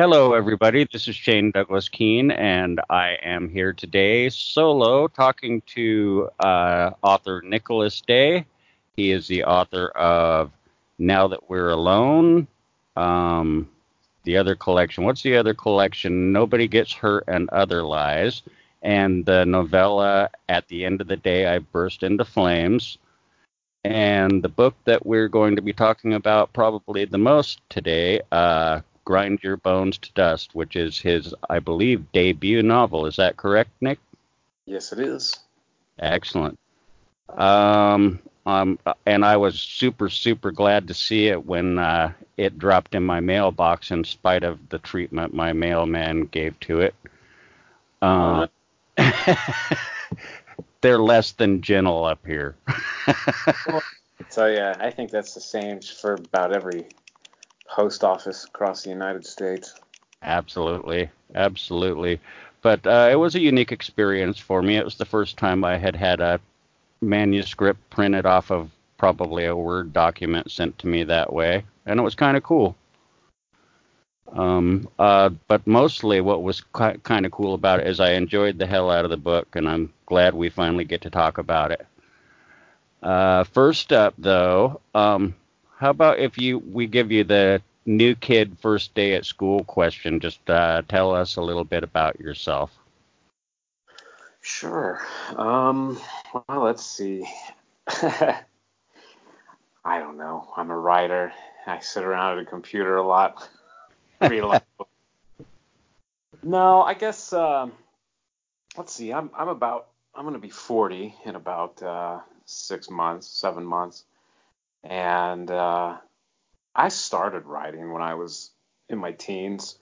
Hello, everybody. This is Shane Douglas Keene, and I am here today solo talking to author Nicholas Day. He is the author of Now That We're Alone, the other collection. What's the other collection? Nobody Gets Hurt and Other Lies, and the novella At the End of the Day, I Burst into Flames. And the book that we're going to be talking about probably the most today, Grind Your Bones to Dust, which is his, I believe, debut novel. Is that correct, Nick? Yes, it is. Excellent. And I was super, super glad to see it when it dropped in my mailbox in spite of the treatment my mailman gave to it. They're less than gentle up here. So, yeah, I think that's the same for about every post office across the United States. Absolutely. But it was a unique experience for me. It was the first time I had a manuscript printed off of probably a Word document sent to me that way, and it was kind of cool. But mostly what was kind of cool about it is I enjoyed the hell out of the book, and I'm glad we finally get to talk about it. First up, though, how about if we give you the new kid first day at school question? Just tell us a little bit about yourself. Sure. Well, let's see. I don't know. I'm a writer. I sit around at a computer a lot. Read a lot of books. No, I guess. Let's see. I'm going to be 40 in about 7 months. And I started writing when I was in my teens,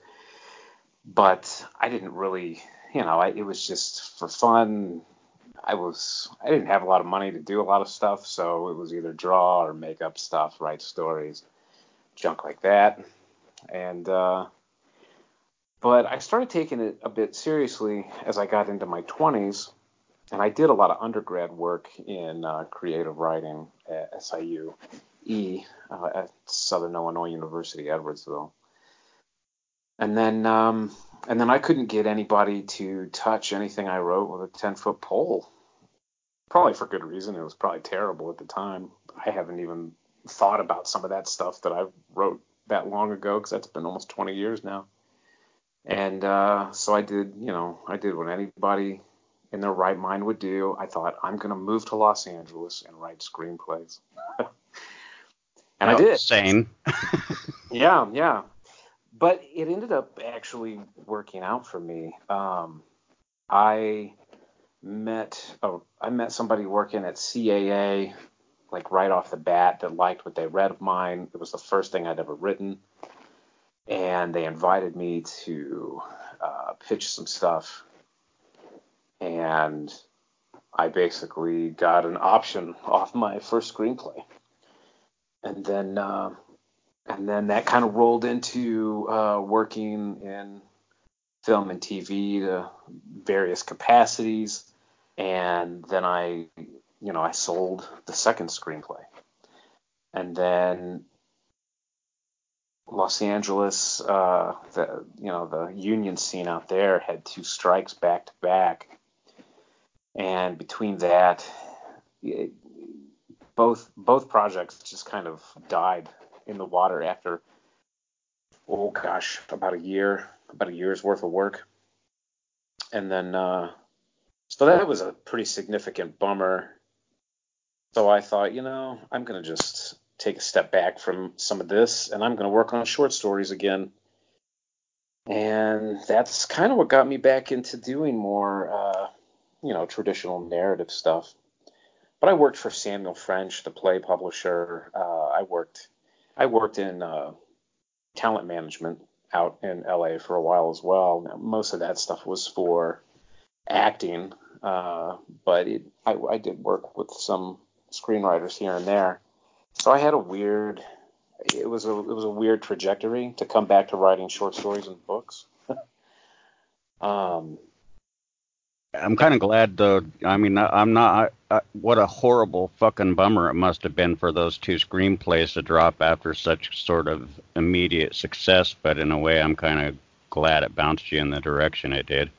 but I didn't really, it was just for fun. I didn't have a lot of money to do a lot of stuff, so it was either draw or make up stuff, write stories, junk like that. And but I started taking it a bit seriously as I got into my 20s, and I did a lot of undergrad work in creative writing at SIUE at Southern Illinois University, Edwardsville. And then I couldn't get anybody to touch anything I wrote with a 10-foot pole, probably for good reason. It was probably terrible at the time. I haven't even thought about some of that stuff that I wrote that long ago, because that's been almost 20 years now. And so I did what anybody in their right mind would do. I thought, I'm going to move to Los Angeles and write screenplays. And I did. Insane. Yeah. But it ended up actually working out for me. I met somebody working at CAA, like right off the bat, that liked what they read of mine. It was the first thing I'd ever written. And they invited me to pitch some stuff. And I basically got an option off my first screenplay. And then that kind of rolled into working in film and TV to various capacities. And then I sold the second screenplay. And then Los Angeles, the union scene out there had 2 strikes back to back. And between that, both projects just kind of died in the water after, about a year's worth of work. And then, so that was a pretty significant bummer. So I thought, I'm going to just take a step back from some of this, and I'm going to work on short stories again. And that's kind of what got me back into doing more, traditional narrative stuff. But I worked for Samuel French, the play publisher. I worked in talent management out in LA for a while as well. Now, most of that stuff was for acting, but I did work with some screenwriters here and there. So I had it was a weird trajectory to come back to writing short stories and books. I'm kind of glad, though. I mean, I'm not. What a horrible fucking bummer it must have been for those 2 screenplays to drop after such sort of immediate success. But in a way, I'm kind of glad it bounced you in the direction it did.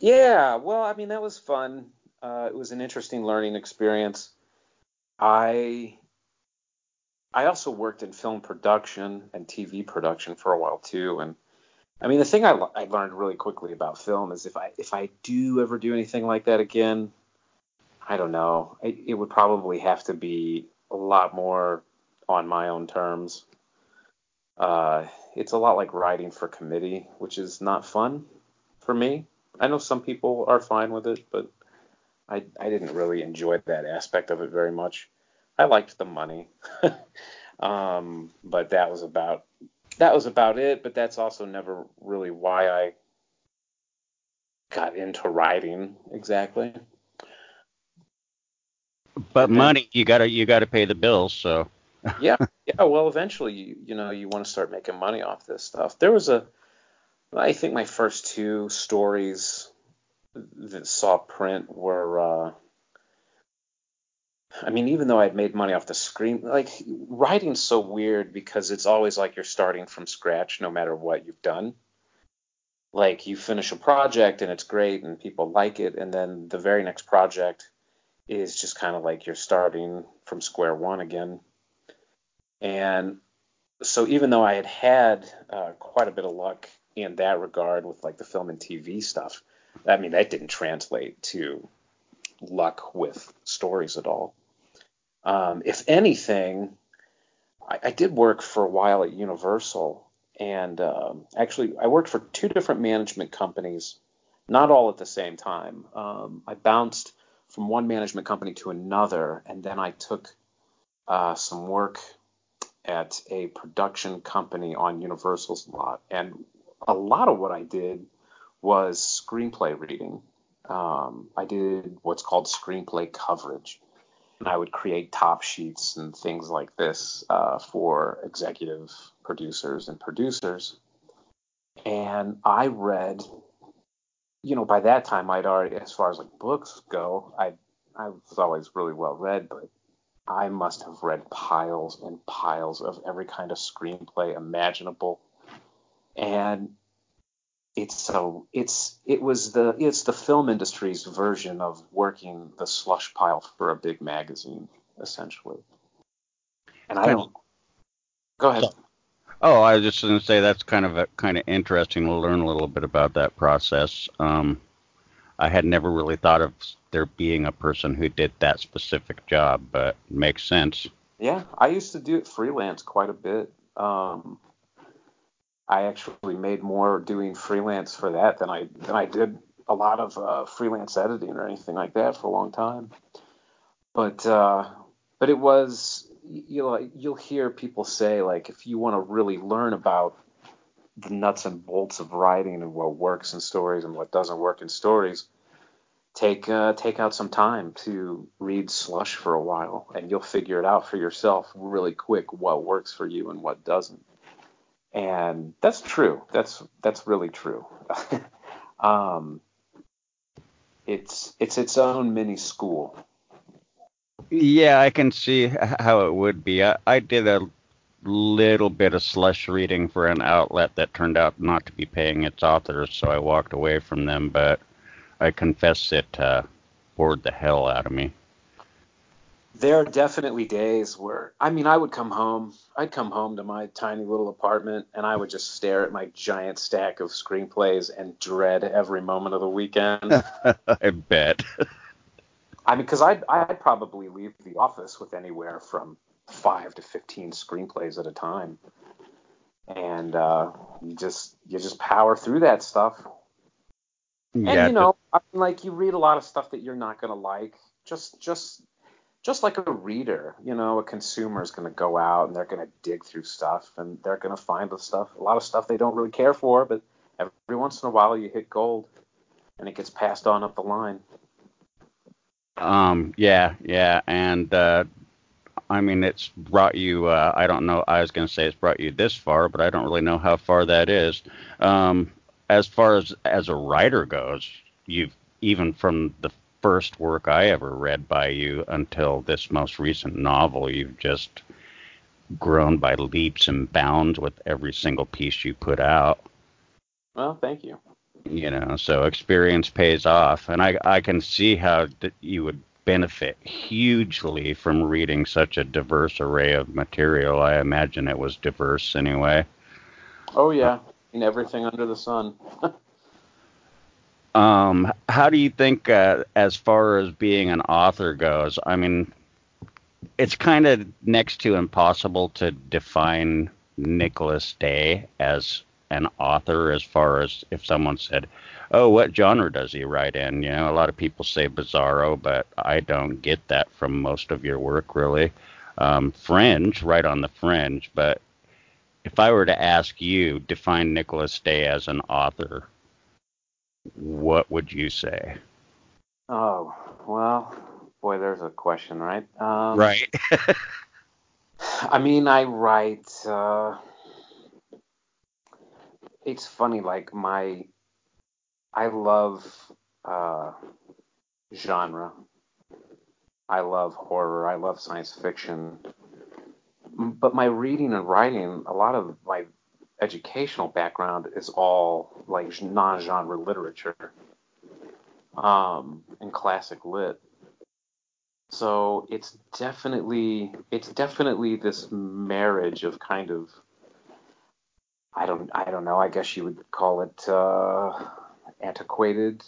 Yeah, well, I mean, that was fun. It was an interesting learning experience. I also worked in film production and TV production for a while, too. And I mean, the thing I learned really quickly about film is if I do ever do anything like that again, I don't know. It would probably have to be a lot more on my own terms. It's a lot like writing for committee, which is not fun for me. I know some people are fine with it, but I didn't really enjoy that aspect of it very much. I liked the money, but that was about it. But that's also never really why I got into writing exactly. But money, you gotta pay the bills, so. yeah. Well, eventually, you want to start making money off this stuff. There was I think my first two stories that saw print were. I mean, even though I'd made money off the screen, like, writing's so weird because it's always like you're starting from scratch no matter what you've done. Like, you finish a project and it's great and people like it, and then the very next project is just kind of like you're starting from square one again. And so even though I had quite a bit of luck in that regard with, like, the film and TV stuff, I mean, that didn't translate to luck with stories at all. If anything, I did work for a while at Universal, and actually I worked for two different management companies, not all at the same time. I bounced from one management company to another, and then I took some work at a production company on Universal's lot. And a lot of what I did was screenplay reading. I did what's called screenplay coverage, and I would create top sheets and things like this for executive producers. And I read, by that time I'd already, as far as like books go, I was always really well read, but I must have read piles and piles of every kind of screenplay imaginable. And It was the film industry's version of working the slush pile for a big magazine, essentially. And I don't. Go ahead. Oh, I was just going to say that's kind of interesting to learn a little bit about that process. I had never really thought of there being a person who did that specific job, but it makes sense. Yeah, I used to do it freelance quite a bit. I actually made more doing freelance for that than I did a lot of freelance editing or anything like that for a long time. But it was, you'll hear people say, like, if you want to really learn about the nuts and bolts of writing and what works in stories and what doesn't work in stories, take out some time to read slush for a while, and you'll figure it out for yourself really quick what works for you and what doesn't. And that's true. That's really true. It's its own mini school. Yeah, I can see how it would be. I did a little bit of slush reading for an outlet that turned out not to be paying its authors, so I walked away from them. But I confess it bored the hell out of me. There are definitely days where, I mean, I'd come home to my tiny little apartment, and I would just stare at my giant stack of screenplays and dread every moment of the weekend. I bet. I mean, because I'd probably leave the office with anywhere from 5 to 15 screenplays at a time. And you just power through that stuff. Yeah, and, you read a lot of stuff that you're not going to like. Just like a reader, a consumer is going to go out and they're going to dig through stuff, and they're going to find a lot of stuff they don't really care for, but every once in a while you hit gold and it gets passed on up the line. Yeah. And, I mean, it's brought you, I don't know, I was going to say it's brought you this far, but I don't really know how far that is. As far as a writer goes, you've, even from the first work I ever read by you until this most recent novel, you've just grown by leaps and bounds with every single piece you put out. Well, thank you. You know, so experience pays off. And I can see how you would benefit hugely from reading such a diverse array of material. I imagine it was diverse anyway. Oh, yeah. I mean, everything under the sun. How do you think, as far as being an author goes, I mean, it's kind of next to impossible to define Nicholas Day as an author, as far as if someone said, oh, what genre does he write in? You know, a lot of people say bizarro, but I don't get that from most of your work, really. Fringe, right on the fringe. But if I were to ask you, define Nicholas Day as an author, what would you say? Oh, well, boy, there's a question, right? Right. I mean, I write... it's funny, like, I love genre. I love horror. I love science fiction. But my reading and writing, a lot of my educational background is all, like, non-genre literature and classic lit. So it's definitely this marriage of kind of, I don't know, I guess you would call it antiquated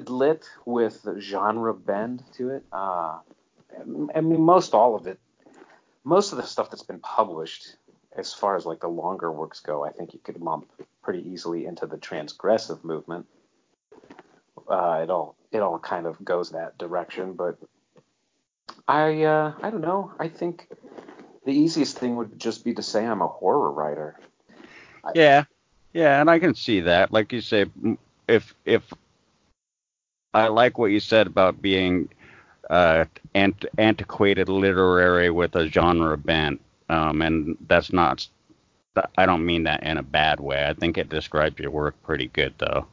lit with genre bend to it. I mean, most of the stuff that's been published, as far as like the longer works go, I think you could lump pretty easily into the transgressive movement. It all kind of goes that direction, but I don't know. I think the easiest thing would just be to say I'm a horror writer. Yeah, and I can see that. Like you say, if I like what you said about being antiquated literary with a genre bent, and that's not, I don't mean that in a bad way. I think it describes your work pretty good, though.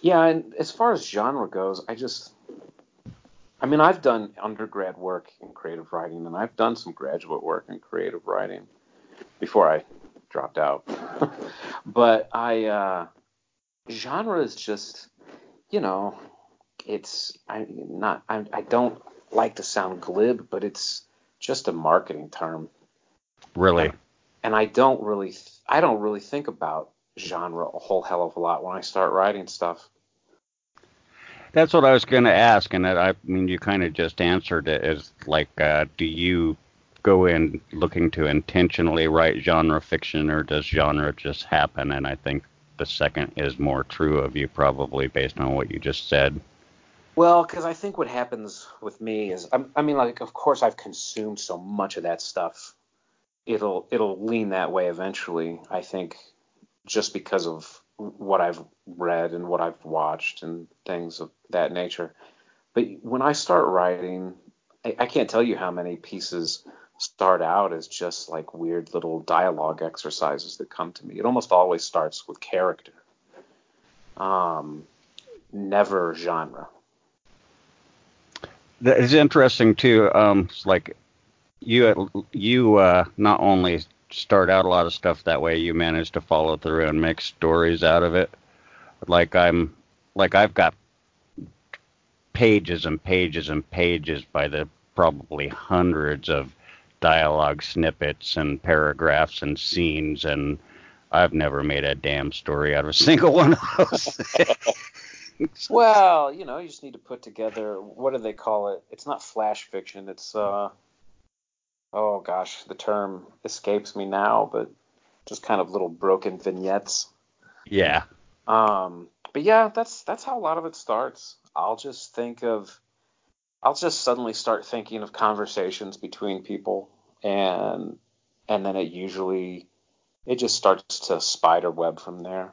Yeah, and as far as genre goes, I've done undergrad work in creative writing, and I've done some graduate work in creative writing before I dropped out. But genre is just, you know, I don't like to sound glib, but it's just a marketing term. Really? And I don't really think about genre a whole hell of a lot when I start writing stuff. That's what I was going to ask, and I mean, you kind of just answered it. Is like, do you go in looking to intentionally write genre fiction, or does genre just happen? And I think the second is more true of you, probably, based on what you just said. Well, because I think what happens with me is, of course, I've consumed so much of that stuff. It'll lean that way eventually, I think, just because of what I've read and what I've watched and things of that nature. But when I start writing, I can't tell you how many pieces start out as just like weird little dialogue exercises that come to me. It almost always starts with character, never genre. That is interesting too. It's like you not only start out a lot of stuff that way, you manage to follow through and make stories out of it. Like I've got pages and pages and pages by the probably hundreds of dialogue snippets and paragraphs and scenes, and I've never made a damn story out of a single one of those things. Well, you know, you just need to put together, what do they call it? It's not flash fiction, it's oh gosh, the term escapes me now, but just kind of little broken vignettes. Yeah. But yeah, that's how a lot of it starts. I'll just suddenly start thinking of conversations between people, and then it just starts to spider web from there.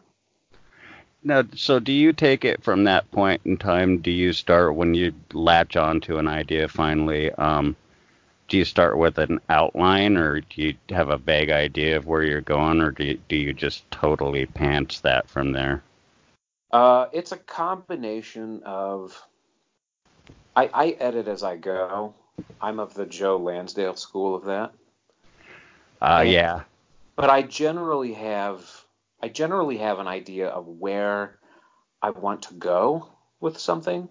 Now, so do you take it from that point in time? Do you start, when you latch onto an idea finally? Do you start with an outline, or do you have a vague idea of where you're going, or do you just totally pants that from there? It's a combination of... I edit as I go. I'm of the Joe Lansdale school of that. Yeah. But I generally have an idea of where I want to go with something,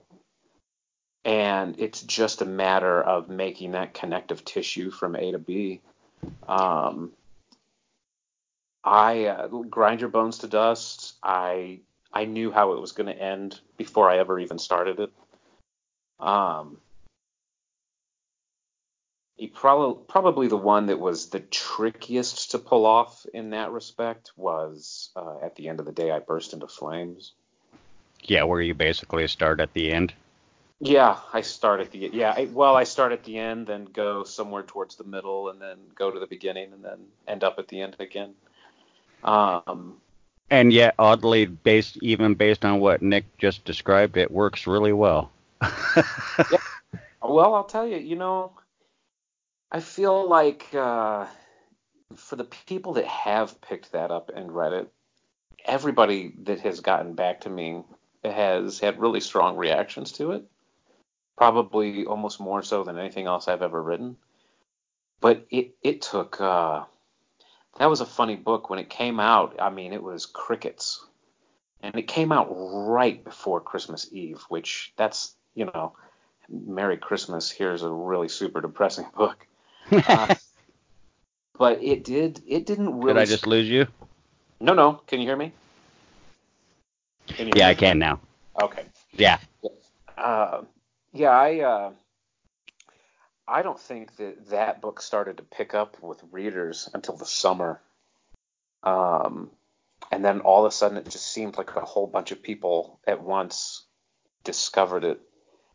and it's just a matter of making that connective tissue from A to B. I Grind Your Bones to Dust. I knew how it was going to end before I ever even started it. Probably the one that was the trickiest to pull off in that respect was At the End of the Day, I Burst into Flames. Yeah, where you basically start at the end. Yeah, I start at the end, then go somewhere towards the middle, and then go to the beginning, and then end up at the end again. And yet, oddly, based on what Nick just described, it works really well. Yeah. Well, I'll tell you, I feel like for the people that have picked that up and read it, everybody that has gotten back to me has had really strong reactions to it, probably almost more so than anything else I've ever written. But it took... that was a funny book. When it came out, I mean, it was crickets. And it came out right before Christmas Eve, which that's, Merry Christmas, here's a really super depressing book. But it didn't really... Did I just lose you? No. Can you hear me? I can now. Okay. Yeah. I don't think that book started to pick up with readers until the summer. And then all of a sudden it just seemed like a whole bunch of people at once discovered it.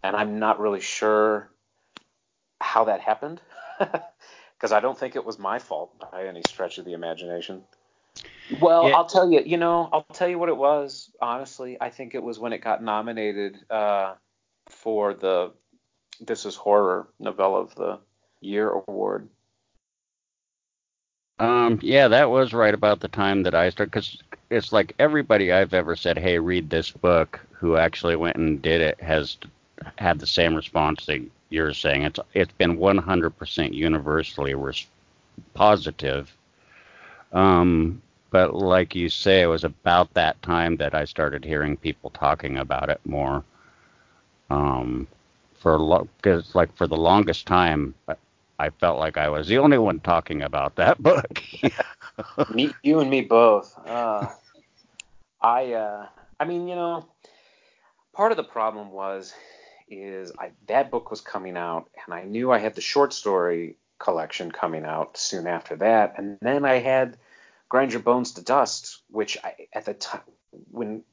And I'm not really sure how that happened, because I don't think it was my fault by any stretch of the imagination. Well, yeah. I'll tell you what it was. Honestly, I think it was when it got nominated for the This Is Horror Novella of the Year award. Yeah, that was right about the time that I started, because it's like everybody I've ever said, hey, read this book, who actually went and did it, has had the same response that you're saying. It's been 100% universally positive. But like you say, it was about that time that I started hearing people talking about it more. For the longest time, I felt like I was the only one talking about that book. You and me both. Part of the problem was that book was coming out, and I knew I had the short story collection coming out soon after that, and then I had Grind Your Bones to Dust, which at the time when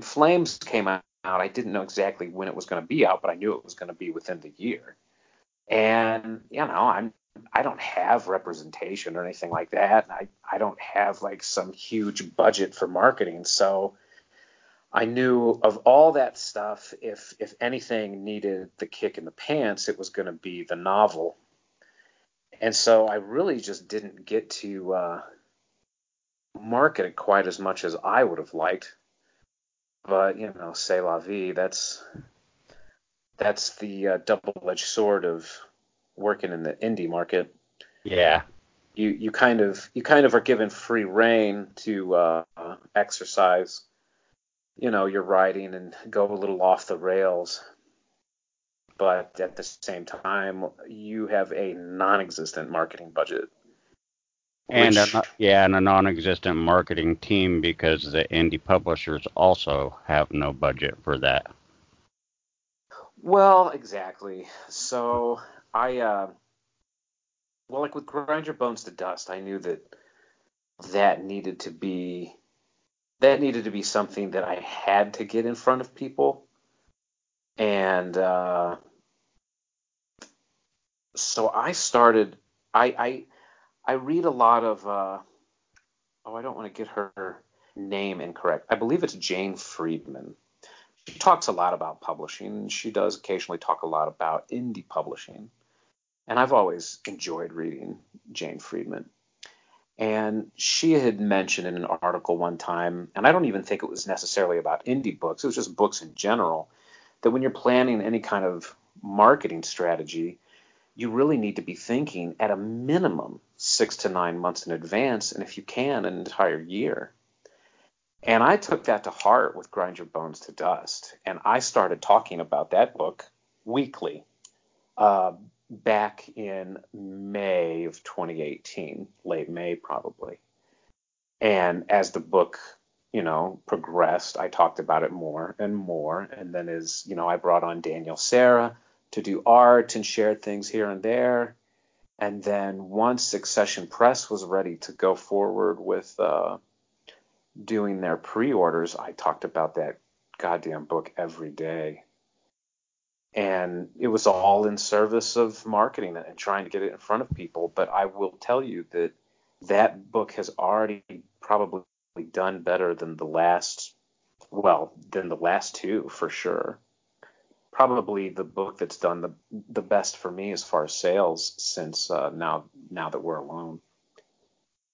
Flames came out, I didn't know exactly when it was going to be out, but I knew it was going to be within the year. And, I don't have representation or anything like that. And I don't have like some huge budget for marketing. So I knew of all that stuff, if anything needed the kick in the pants, it was going to be the novel. And so I really just didn't get to market it quite as much as I would have liked. But, c'est la vie, that's the double-edged sword of working in the indie market. Yeah. You kind of are given free rein to exercise, your writing and go a little off the rails. But at the same time, you have a non-existent marketing budget. And a non-existent marketing team, because the indie publishers also have no budget for that. Well, exactly. So like with Grind Your Bones to Dust, I knew that needed to be something that I had to get in front of people. And so I started. I read a lot of, I don't want to get her name incorrect. I believe it's Jane Friedman. She talks a lot about publishing, and she does occasionally talk a lot about indie publishing. And I've always enjoyed reading Jane Friedman. And she had mentioned in an article one time, and I don't even think it was necessarily about indie books, it was just books in general, that when you're planning any kind of marketing strategy, you really need to be thinking at a minimum 6 to 9 months in advance, and if you can, an entire year. And I took that to heart with Grind Your Bones to Dust, and I started talking about that book weekly back in May of 2018, late May probably. And as the book, you know, progressed, I talked about it more and more. And then as, you know, I brought on Daniel Sarah to do art and share things here and there. And then once Succession Press was ready to go forward with doing their pre-orders, I talked about that goddamn book every day. And it was all in service of marketing and trying to get it in front of people. But I will tell you that that book has already probably done better than the last, well, than the last two for sure. Probably the book that's done the best for me as far as sales since now That We're Alone.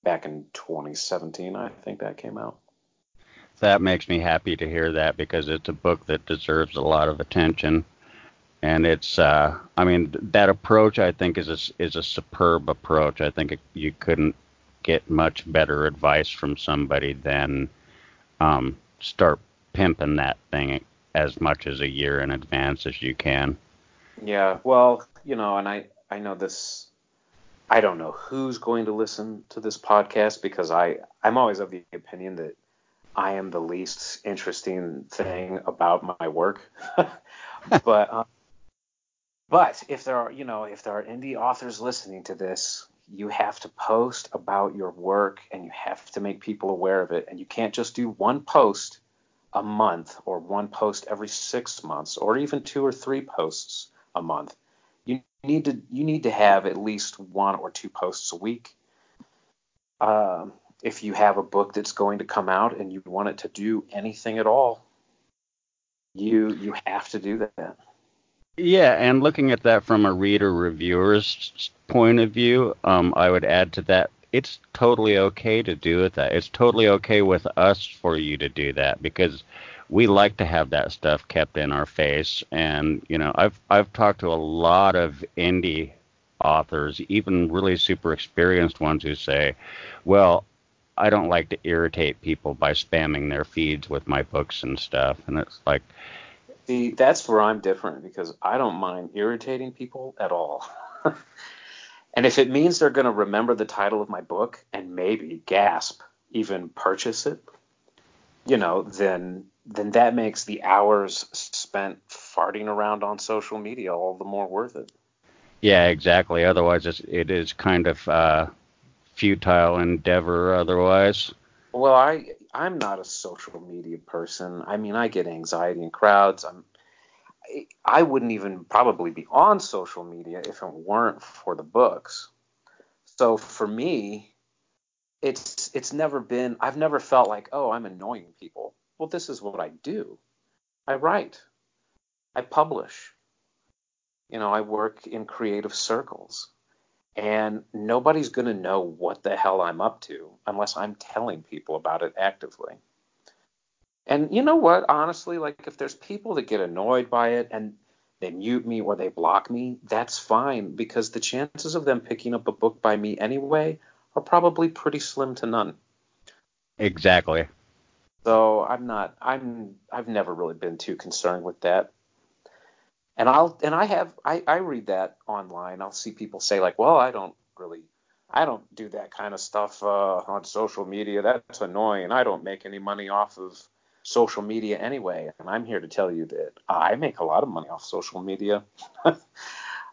Back in 2017, I think that came out. That makes me happy to hear that, because it's a book that deserves a lot of attention. And it's, I mean, that approach, I think, is a superb approach. I think you couldn't get much better advice from somebody than start pimping that thing as much as a year in advance as you can. Yeah, well, you know, and I know this, I don't know who's going to listen to this podcast, because I'm always of the opinion that I am the least interesting thing about my work. But if there are, you know, if there are indie authors listening to this, you have to post about your work and you have to make people aware of it. And you can't just do one post a month or one post every 6 months or even 2 or 3 posts a month. You need to have at least 1 or 2 posts a week. If you have a book that's going to come out and you want it to do anything at all, you have to do that. Yeah, and looking at that from a reader-reviewer's point of view, I would add to that, it's totally okay to do that. It's totally okay with us for you to do that, because we like to have that stuff kept in our face. And, you know, I've talked to a lot of indie authors, even really super experienced ones, who say, well, I don't like to irritate people by spamming their feeds with my books and stuff. And it's like... See, that's where I'm different, because I don't mind irritating people at all. And if it means they're going to remember the title of my book and maybe, gasp, even purchase it, you know, then that makes the hours spent farting around on social media all the more worth it. Yeah, exactly. Otherwise, it is kind of futile endeavor otherwise. Well, I'm not a social media person. I mean, I get anxiety in crowds. I wouldn't even probably be on social media if it weren't for the books. So for me, it's never been, I've never felt like, oh, I'm annoying people. Well, this is what I do. I write. I publish. You know, I work in creative circles. And nobody's going to know what the hell I'm up to unless I'm telling people about it actively. And you know what? Honestly, like, if there's people that get annoyed by it and they mute me or they block me, that's fine, because the chances of them picking up a book by me anyway are probably pretty slim to none. Exactly. So I've never really been too concerned with that. And I read that online. I'll see people say, like, well, I don't do that kind of stuff on social media. That's annoying. I don't make any money off of social media anyway. And I'm here to tell you that I make a lot of money off social media. But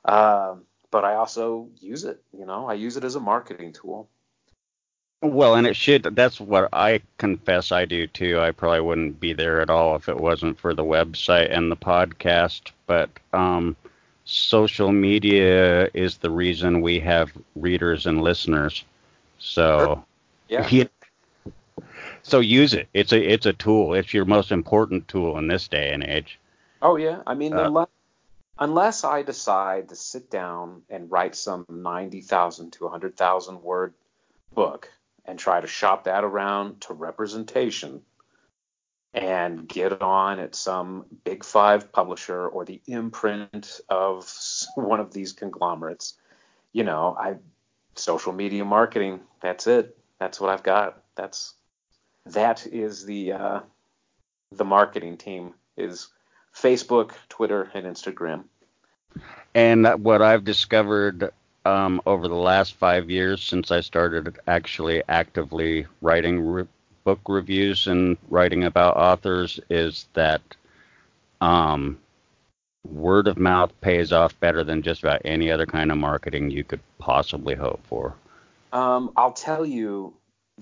I also use it, you know, I use it as a marketing tool. Well, and it should. That's what I confess I do, too. I probably wouldn't be there at all if it wasn't for the website and the podcast. But social media is the reason we have readers and listeners. So, yeah. So use it. It's a tool. It's your most important tool in this day and age. Oh, yeah. I mean, unless I decide to sit down and write some 90,000 to 100,000 word book and try to shop that around to representation and get on at some big 5 publisher or the imprint of one of these conglomerates, you know, I social media marketing. That's it. That's what I've got. That is the marketing team is Facebook, Twitter, and Instagram. And what I've discovered over the last 5 years since I started actually actively writing book reviews and writing about authors is that word of mouth pays off better than just about any other kind of marketing you could possibly hope for. I'll tell you,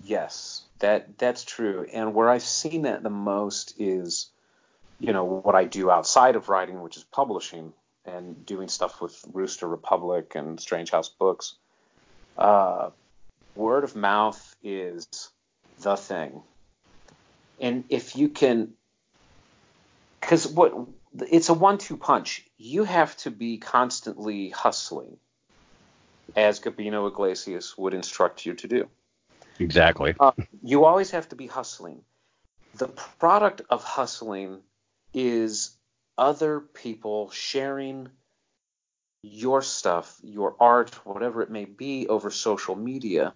yes, that's true. And where I've seen that the most is, you know, what I do outside of writing, which is publishing and doing stuff with Rooster Republic and Strange House Books. Word of mouth is the thing. And if you can, because it's a 1-2 punch. You have to be constantly hustling, as Gabino Iglesias would instruct you to do. Exactly. You always have to be hustling. The product of hustling is other people sharing your stuff, your art, whatever it may be, over social media,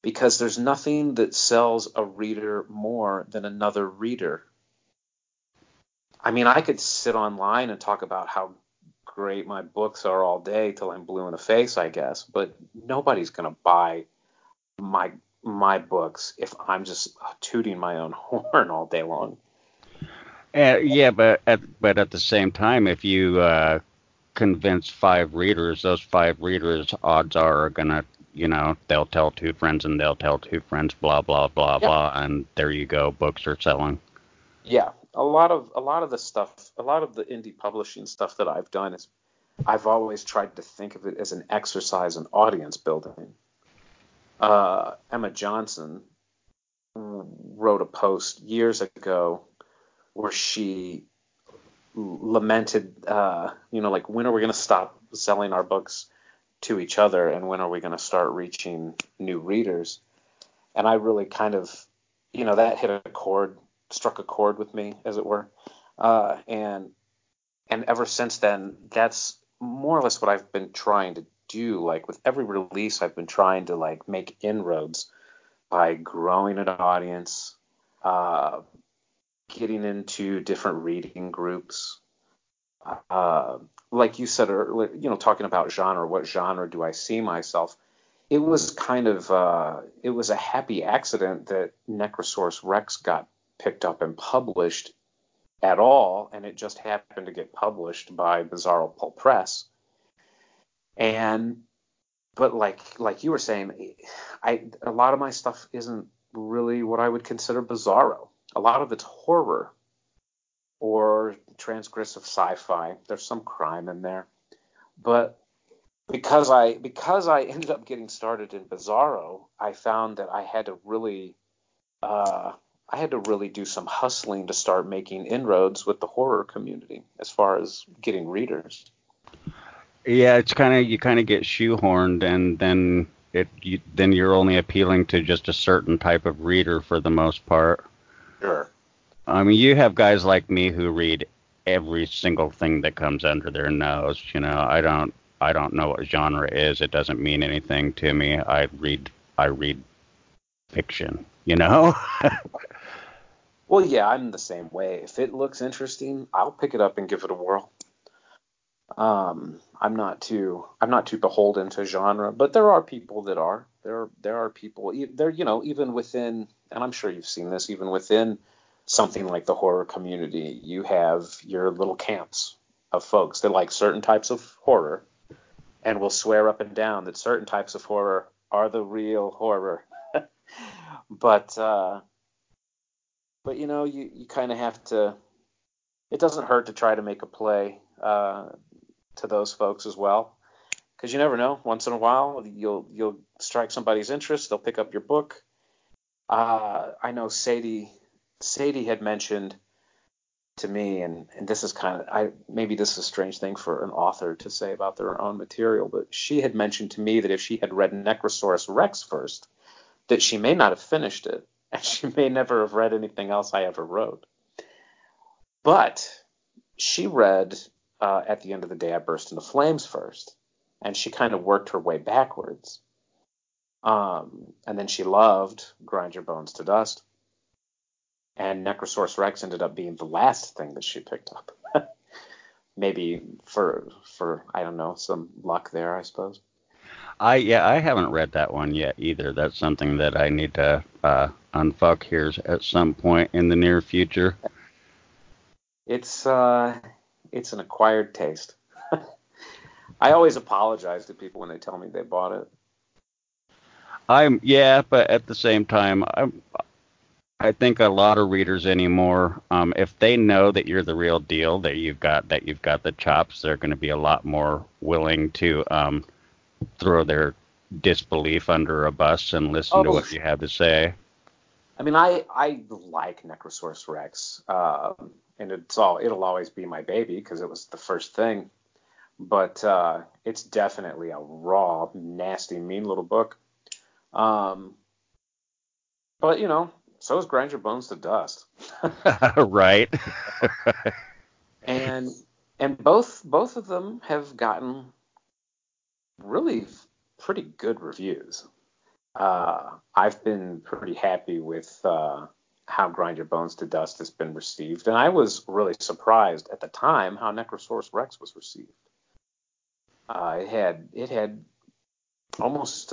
because there's nothing that sells a reader more than another reader. I mean, I could sit online and talk about how great my books are all day till I'm blue in the face, I guess, but nobody's going to buy my books if I'm just tooting my own horn all day long. Yeah, but at the same time, if you convince 5 readers, those 5 readers, odds are going to, you know, they'll tell 2 friends and they'll tell 2 friends, blah, blah, blah, blah, and there you go, books are selling. Yeah, a lot of the stuff, a lot of the indie publishing stuff that I've done is, I've always tried to think of it as an exercise in audience building. Emma Johnson wrote a post years ago where she lamented, like, when are we going to stop selling our books to each other and when are we going to start reaching new readers? And I really kind of, you know, that struck a chord with me, as it were. And ever since then, that's more or less what I've been trying to do. Like, with every release, I've been trying to, like, make inroads by growing an audience, getting into different reading groups. Like you said earlier, you know, talking about genre, what genre do I see myself? It was kind of, it was a happy accident that Necrosaurus Rex got picked up and published at all, and it just happened to get published by Bizarro Pulp Press. And but like you were saying, a lot of my stuff isn't really what I would consider bizarro. A lot of it's horror or transgressive sci-fi. There's some crime in there, but because I ended up getting started in bizarro, I found that I had to really do some hustling to start making inroads with the horror community as far as getting readers. Yeah, it's you get shoehorned, and then you're only appealing to just a certain type of reader for the most part. Sure. I mean, you have guys like me who read every single thing that comes under their nose. You know, I don't know what genre is. It doesn't mean anything to me. I read fiction, you know. Well, yeah, I'm the same way. If it looks interesting, I'll pick it up and give it a whirl. I'm not too beholden to genre, but there are people that are. There are people there, you know, even within, and I'm sure you've seen this, even within something like the horror community, you have your little camps of folks that like certain types of horror and will swear up and down that certain types of horror are the real horror. But you know, you kind of have to. It doesn't hurt to try to make a play to those folks as well, because you never know. Once in a while, you'll strike somebody's interest. They'll pick up your book. I know Sadie had mentioned to me, and this is kind of, maybe this is a strange thing for an author to say about their own material, but she had mentioned to me that if she had read Necrosaurus Rex first, that she may not have finished it, and she may never have read anything else I ever wrote. But she read At the End of the Day, I Burst into Flames first, and she kind of worked her way backwards. And then she loved Grind Your Bones to Dust. And Necrosaurus Rex ended up being the last thing that she picked up. Maybe for I don't know, some luck there, I suppose. I haven't read that one yet either. That's something that I need to unfuck here at some point in the near future. It's an acquired taste. I always apologize to people when they tell me they bought it. But at the same time, I think a lot of readers anymore, if they know that you're the real deal, that you've got the chops, they're going to be a lot more willing to throw their disbelief under a bus and listen to what you have to say. I mean, I like Necrosaurus Rex, and it'll always be my baby because it was the first thing. But it's definitely a raw, nasty, mean little book. But you know. So is Grind Your Bones to Dust. Right. And both of them have gotten really pretty good reviews. I've been pretty happy with how Grind Your Bones to Dust has been received. And I was really surprised at the time how Necrosaurus Rex was received. It had almost...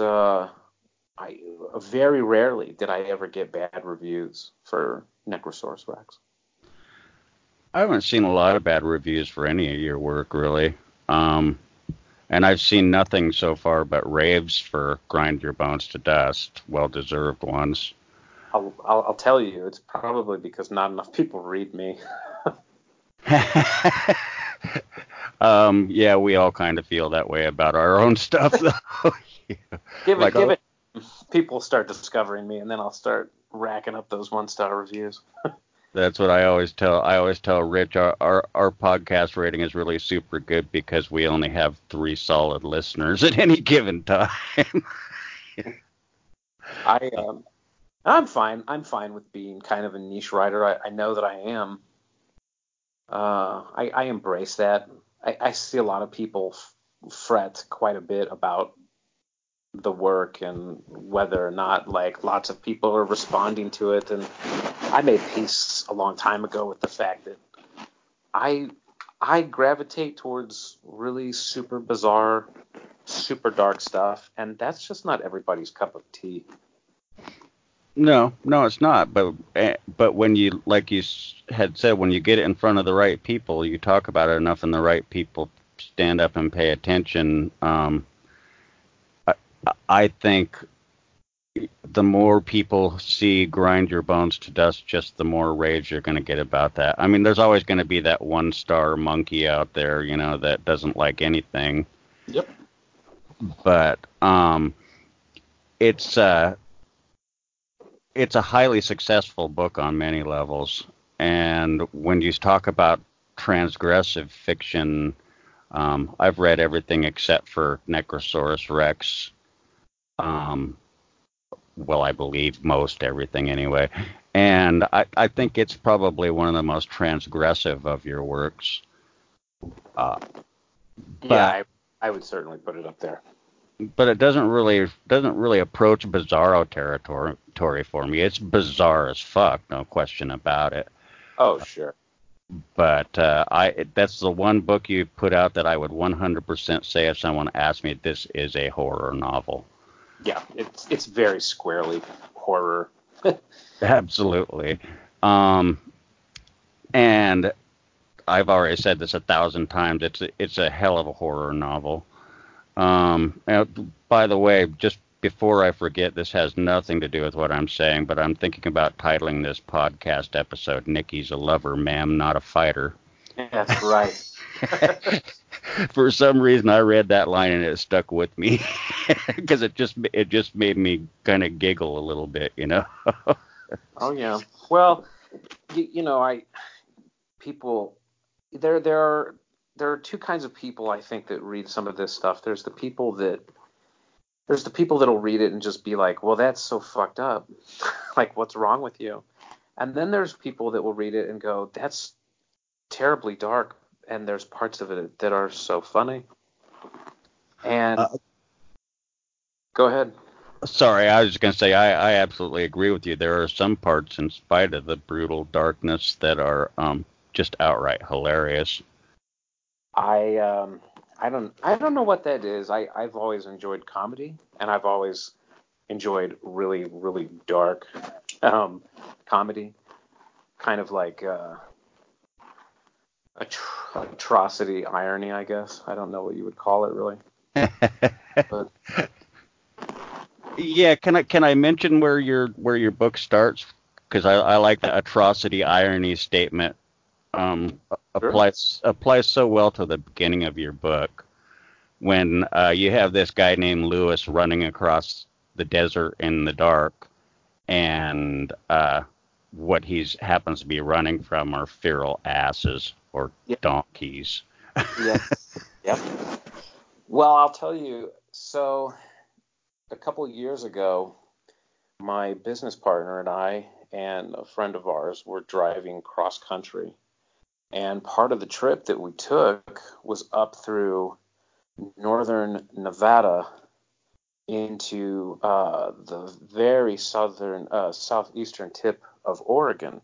very rarely did I ever get bad reviews for Necrosaurus Rex. I haven't seen a lot of bad reviews for any of your work, really. And I've seen nothing so far but raves for Grind Your Bones to Dust, well-deserved ones. I'll tell you, it's probably because not enough people read me. Yeah, we all kind of feel that way about our own stuff, though. Yeah. Give it. People start discovering me, and then I'll start racking up those one-star reviews. That's what I always tell. I always tell Rich, our podcast rating is really super good because we only have 3 solid listeners at any given time. I'm fine. I'm fine with being kind of a niche writer. I know that I am. I embrace that. I see a lot of people fret quite a bit about the work and whether or not like lots of people are responding to it, and I made peace a long time ago with the fact that I gravitate towards really super bizarre, super dark stuff, and that's just not everybody's cup of tea. No, it's not, but when you, like you had said, when you get it in front of the right people, you talk about it enough and the right people stand up and pay attention. I think the more people see Grind Your Bones to Dust, just the more rage you're going to get about that. I mean, there's always going to be that one-star monkey out there, you know, that doesn't like anything. Yep. But it's a highly successful book on many levels. And when you talk about transgressive fiction, I've read everything except for Necrosaurus Rex. I believe most everything anyway, and I think it's probably one of the most transgressive of your works. I would certainly put it up there. But it doesn't really approach bizarro territory for me. It's bizarre as fuck, no question about it. Oh sure. But that's the one book you put out that I would 100% say if someone asked me, this is a horror novel. Yeah, it's very squarely horror. Absolutely. And I've already said this 1,000 times. It's a hell of a horror novel. And by the way, just before I forget, this has nothing to do with what I'm saying, but I'm thinking about titling this podcast episode, Nikki's a Lover, Ma'am, Not a Fighter. That's right. For some reason, I read that line and it stuck with me because it just made me kind of giggle a little bit, you know. Oh yeah. Well, there are 2 kinds of people I think that read some of this stuff. There's the people that'll read it and just be like, well, that's so fucked up. Like, what's wrong with you? And then there's people that will read it and go, that's terribly dark. And there's parts of it that are so funny. And go ahead. Sorry, I was just going to say, I absolutely agree with you. There are some parts, in spite of the brutal darkness, that are just outright hilarious. I don't know what that is. I've always enjoyed comedy, and I've always enjoyed really, really dark comedy. Kind of like atrocity irony, I guess. I don't know what you would call it, really. But... Yeah, can I mention where your book starts? Because I like the atrocity irony statement. Sure. applies so well to the beginning of your book when you have this guy named Lewis running across the desert in the dark, and what he's happens to be running from are feral asses or donkeys. Yes. Yep. Well, I'll tell you. So a couple years ago, my business partner and I and a friend of ours were driving cross country. And part of the trip that we took was up through northern Nevada into the very southeastern tip of Oregon.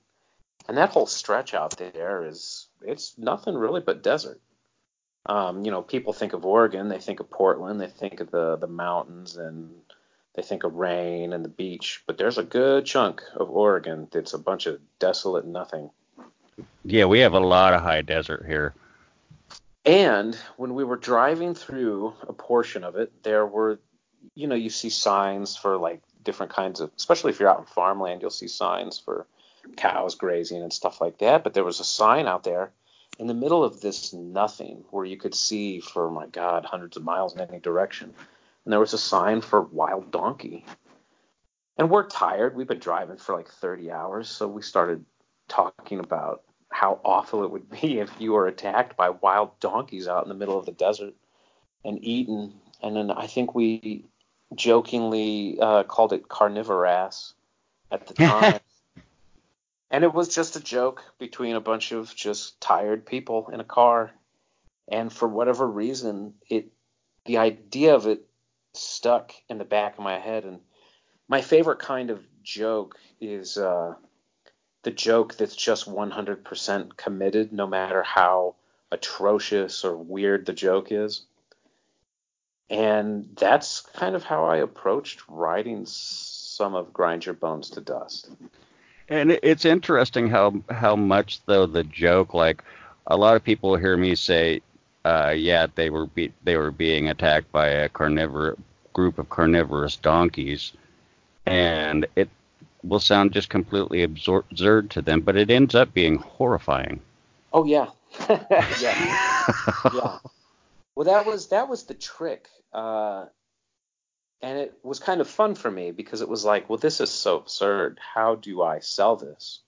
And that whole stretch out there it's nothing really but desert. People think of Oregon, they think of Portland, they think of the mountains, and they think of rain and the beach. But there's a good chunk of Oregon that's a bunch of desolate nothing. Yeah, we have a lot of high desert here. And when we were driving through a portion of it, there were, you see signs for like different kinds of, especially if you're out in farmland, you'll see signs for cows grazing and stuff like that. But there was a sign out there in the middle of this nothing where you could see for, my God, hundreds of miles in any direction. And there was a sign for wild donkey. And we're tired. We've been driving for like 30 hours. So we started talking about how awful it would be if you were attacked by wild donkeys out in the middle of the desert and eaten. And then I think we jokingly called it carnivorass at the time. And it was just a joke between a bunch of just tired people in a car. And for whatever reason, the idea of it stuck in the back of my head. And my favorite kind of joke is... the joke that's just 100% committed, no matter how atrocious or weird the joke is. And that's kind of how I approached writing some of Grind Your Bones to Dust. And it's interesting how much, though, the joke, like a lot of people hear me say, they were being attacked by a group of carnivorous donkeys. And it will sound just completely absurd to them, but it ends up being horrifying. Oh yeah. yeah. Well, that was the trick. And it was kind of fun for me because it was like, well, this is so absurd. How do I sell this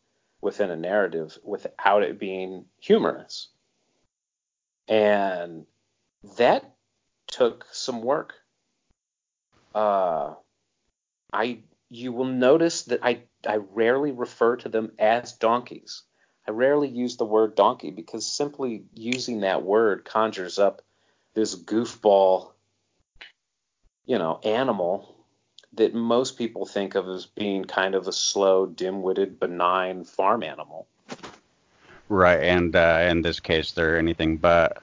within a narrative without it being humorous? And that took some work. You will notice that I rarely refer to them as donkeys. I rarely use the word donkey because simply using that word conjures up this goofball, animal that most people think of as being kind of a slow, dim-witted, benign farm animal. Right, and in this case, they're anything but.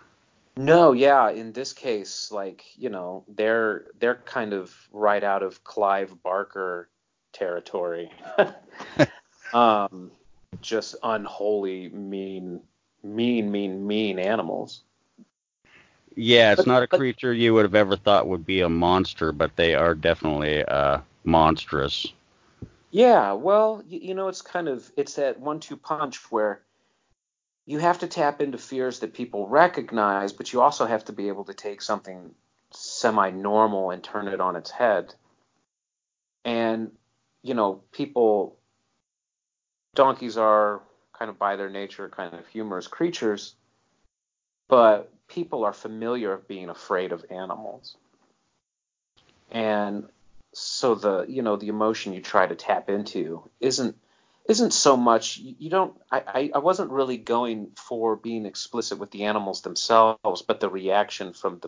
No, yeah, in this case, like, they're kind of right out of Clive Barker territory. Just unholy, mean animals. Yeah, it's not a creature you would have ever thought would be a monster, but they are definitely monstrous. Yeah, well, it's kind of, it's that 1-2 punch where you have to tap into fears that people recognize, but you also have to be able to take something semi-normal and turn it on its head. And donkeys are kind of by their nature kind of humorous creatures, but people are familiar with being afraid of animals. And so the emotion you try to tap into isn't so much, I wasn't really going for being explicit with the animals themselves, but the reaction from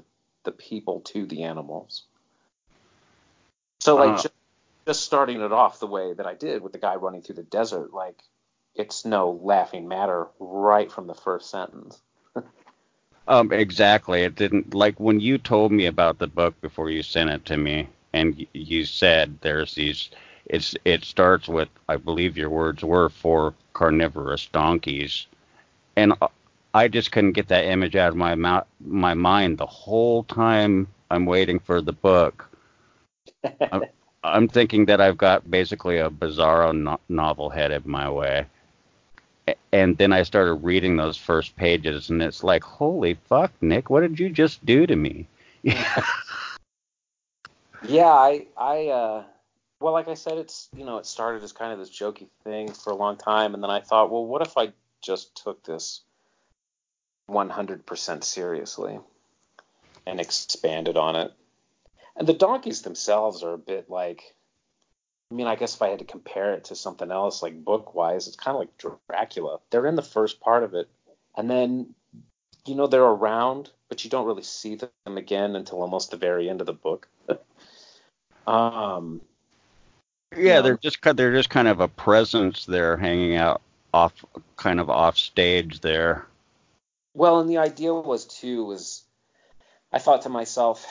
the people to the animals. So like just starting it off the way that I did with the guy running through the desert, like it's no laughing matter right from the first sentence. Exactly. It didn't, like when you told me about the book before you sent it to me, and you said there's these, it starts with, I believe your words were, 4 carnivorous donkeys, and I just couldn't get that image out of my mind the whole time I'm waiting for the book. I'm thinking that I've got basically a Bizarro novel headed my way. And then I started reading those first pages, and it's like, holy fuck, Nick, what did you just do to me? Yeah, I well, like I said, it's, you know, it started as kind of this jokey thing for a long time, and then I thought, well, what if I just took this 100% seriously and expanded on it? And the donkeys themselves are a bit like, I mean, I guess if I had to compare it to something else, like book-wise, it's kind of like Dracula. They're in the first part of it, and then, you know, they're around, but you don't really see them again until almost the very end of the book. Yeah, they're just kind of a presence there, hanging out off stage there. Well, and the idea was I thought to myself,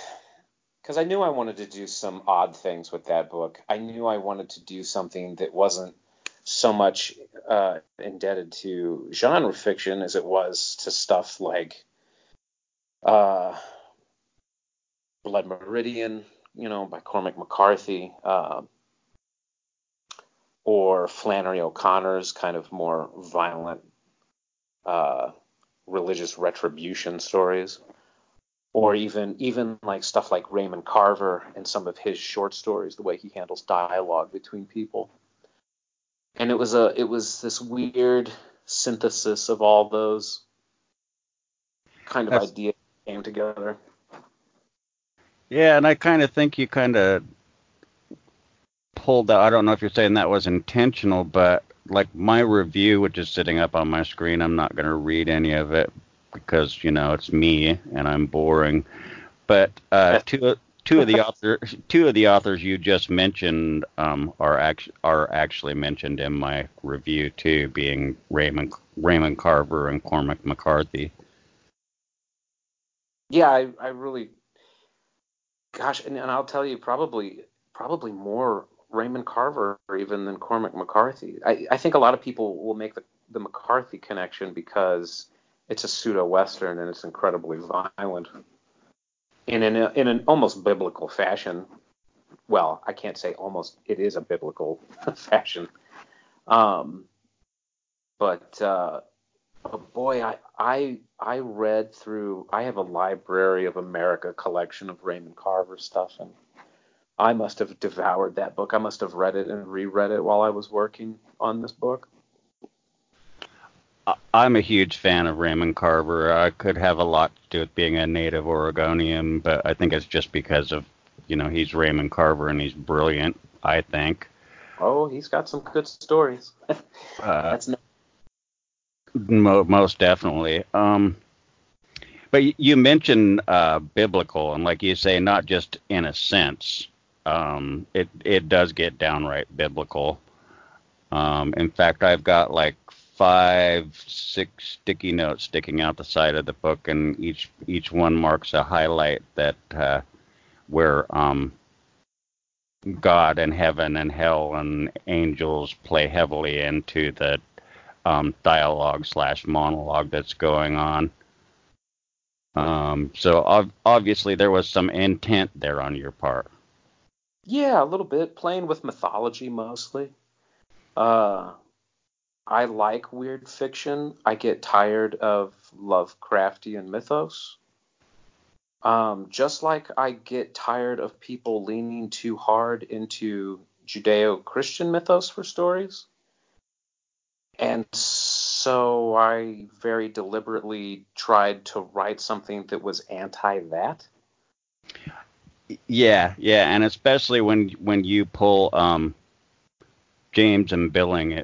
because I knew I wanted to do some odd things with that book. I knew I wanted to do something that wasn't so much indebted to genre fiction as it was to stuff like Blood Meridian, you know, by Cormac McCarthy, or Flannery O'Connor's kind of more violent religious retribution stories. Or even like stuff like Raymond Carver and some of his short stories, the way he handles dialogue between people. And it was this weird synthesis of all those kind of ideas that came together. Yeah, and I kind of think you kind of pulled out, I don't know if you're saying that was intentional, but like my review, which is sitting up on my screen, I'm not going to read any of it, because, you know, it's me and I'm boring. But two of the authors you just mentioned are actually mentioned in my review too, being Raymond Carver and Cormac McCarthy. Yeah, I really, gosh, and I'll tell you, probably more Raymond Carver even than Cormac McCarthy. I think a lot of people will make the McCarthy connection because it's a pseudo-Western, and it's incredibly violent in an almost biblical fashion. Well, I can't say almost. It is a biblical fashion. But boy, I read through. I have a Library of America collection of Raymond Carver stuff, and I must have devoured that book. I must have read it and reread it while I was working on this book. I'm a huge fan of Raymond Carver. I could have a lot to do with being a native Oregonian, but I think it's just because of, you know, he's Raymond Carver and he's brilliant, I think. Oh, he's got some good stories. That's most definitely. But you mentioned biblical, and like you say, not just in a sense. It does get downright biblical. In fact, I've got like 5, 6 sticky notes sticking out the side of the book, and each one marks a highlight that where God and heaven and hell and angels play heavily into the dialogue / monologue that's going on. So obviously there was some intent there on your part. Yeah, a little bit, playing with mythology mostly. I like weird fiction. I get tired of Lovecraftian mythos. Just like I get tired of people leaning too hard into Judeo-Christian mythos for stories. And so I very deliberately tried to write something that was anti that. Yeah, and especially when you pull James and Billings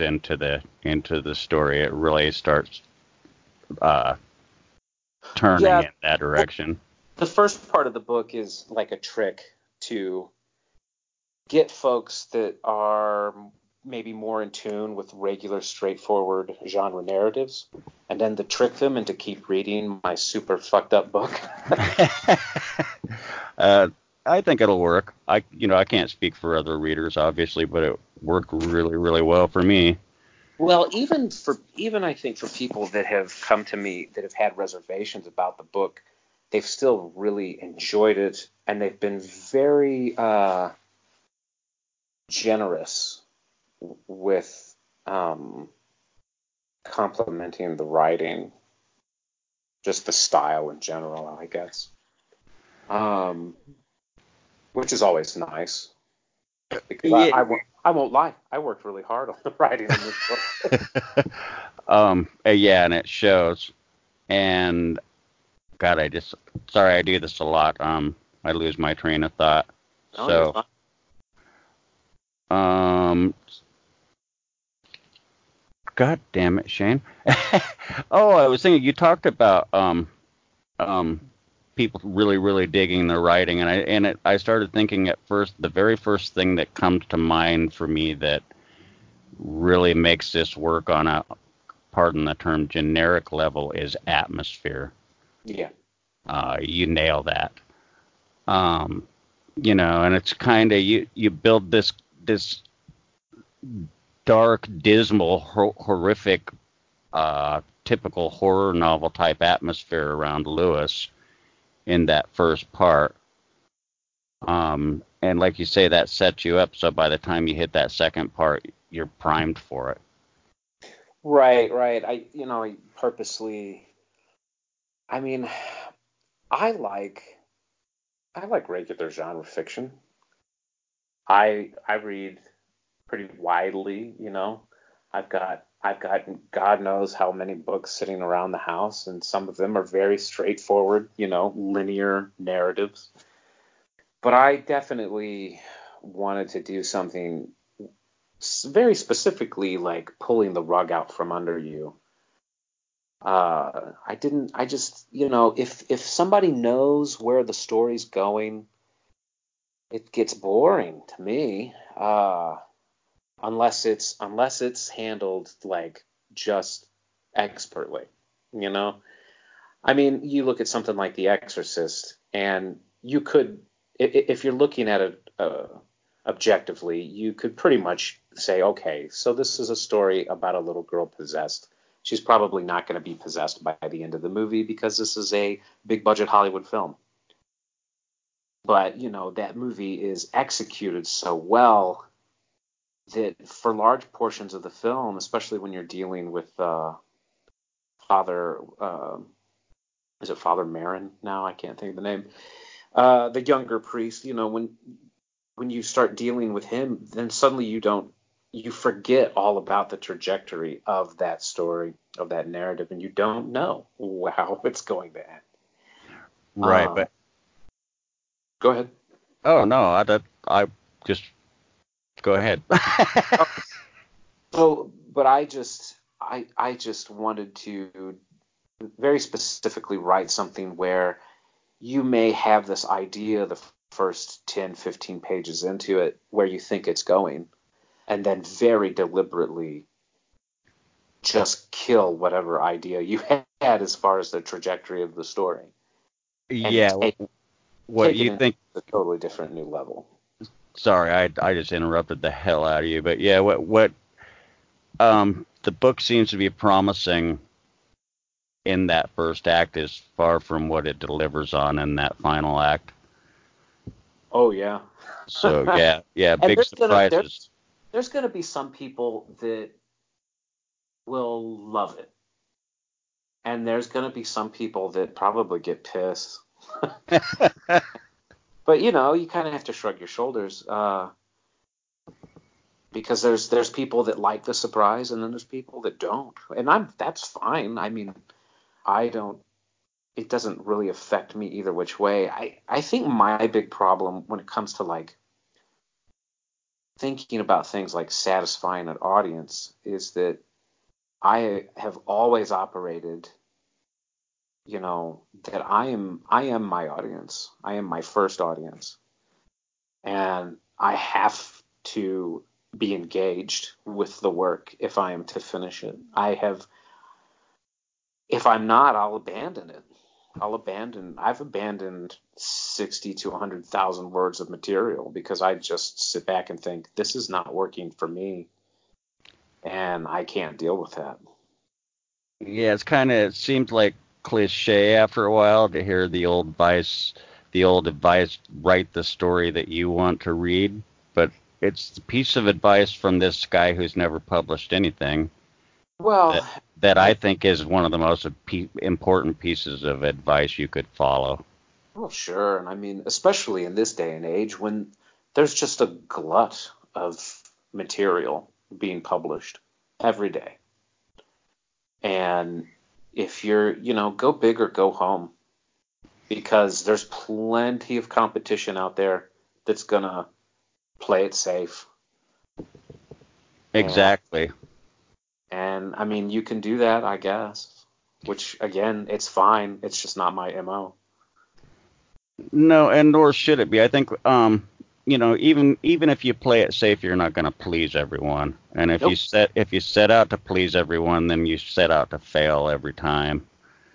into the story, it really starts turning in that direction. The first part of the book is like a trick to get folks that are maybe more in tune with regular, straightforward genre narratives, and then to trick them into keep reading my super fucked up book. I think it'll work. I can't speak for other readers, obviously, but it worked really, really well for me. Well, I think for people that have come to me that have had reservations about the book, they've still really enjoyed it, and they've been very generous with complimenting the writing, just the style in general, I guess, which is always nice. Because yeah. I won't lie, I worked really hard on the writing of this book. Yeah, and it shows. And God, I do this a lot. I lose my train of thought. No, so, God damn it, Shane. Oh, I was thinking you talked about people really, really digging the writing, and I started thinking at first, the very first thing that comes to mind for me that really makes this work on a, pardon the term, generic level is atmosphere. Yeah. You nail that. And it's kind of, you build this dark, dismal, horrific, typical horror novel type atmosphere around Lewis in that first part, and like you say, that sets you up, so by the time you hit that second part, you're primed for it. Right. I like regular genre fiction. I read pretty widely, I've got God knows how many books sitting around the house, and some of them are very straightforward, linear narratives. But I definitely wanted to do something very specifically like pulling the rug out from under you. If somebody knows where the story's going, it gets boring to me. Unless it's handled like just expertly, you look at something like The Exorcist, and you could, if you're looking at it objectively, you could pretty much say, okay, so this is a story about a little girl possessed. She's probably not going to be possessed by the end of the movie because this is a big budget Hollywood film. But that movie is executed so well that for large portions of the film, especially when you're dealing with is it Father Marin now? I can't think of the name. The younger priest, when you start dealing with him, then suddenly you forget all about the trajectory of that story, of that narrative, and you don't know how it's going to end. Right, but go ahead. Oh no, I just. Go ahead. I just wanted to very specifically write something where you may have this idea the first 10, 15 pages into it where you think it's going, and then very deliberately just kill whatever idea you had as far as the trajectory of the story. Yeah. What you think is a totally different new level. Sorry, I just interrupted the hell out of you. But yeah, what the book seems to be promising in that first act is far from what it delivers on in that final act. Oh yeah. So yeah, big surprises. There's going to be some people that will love it, and there's going to be some people that probably get pissed. But, you kind of have to shrug your shoulders because there's people that like the surprise, and then there's people that don't. And that's fine. It doesn't really affect me either which way. I think my big problem when it comes to, like, thinking about things like satisfying an audience is that I have always operated – that I am my audience. I am my first audience. And I have to be engaged with the work if I am to finish it. If I'm not, I'll abandon it. I've abandoned 60 to 100,000 words of material because I just sit back and think, this is not working for me, and I can't deal with that. Yeah, it seems like cliche after a while to hear the old advice, write the story that you want to read, but it's the piece of advice from this guy who's never published anything. Well, that I think is one of the most important pieces of advice you could follow. Well, sure. And I mean, especially in this day and age when there's just a glut of material being published every day. And if you're, go big or go home, because there's plenty of competition out there that's going to play it safe. Exactly. And, I mean, you can do that, I guess, which, again, it's fine. It's just not my MO. No, and nor should it be. I think, even if you play it safe, you're not going to please everyone. And if you set out to please everyone, then you set out to fail every time.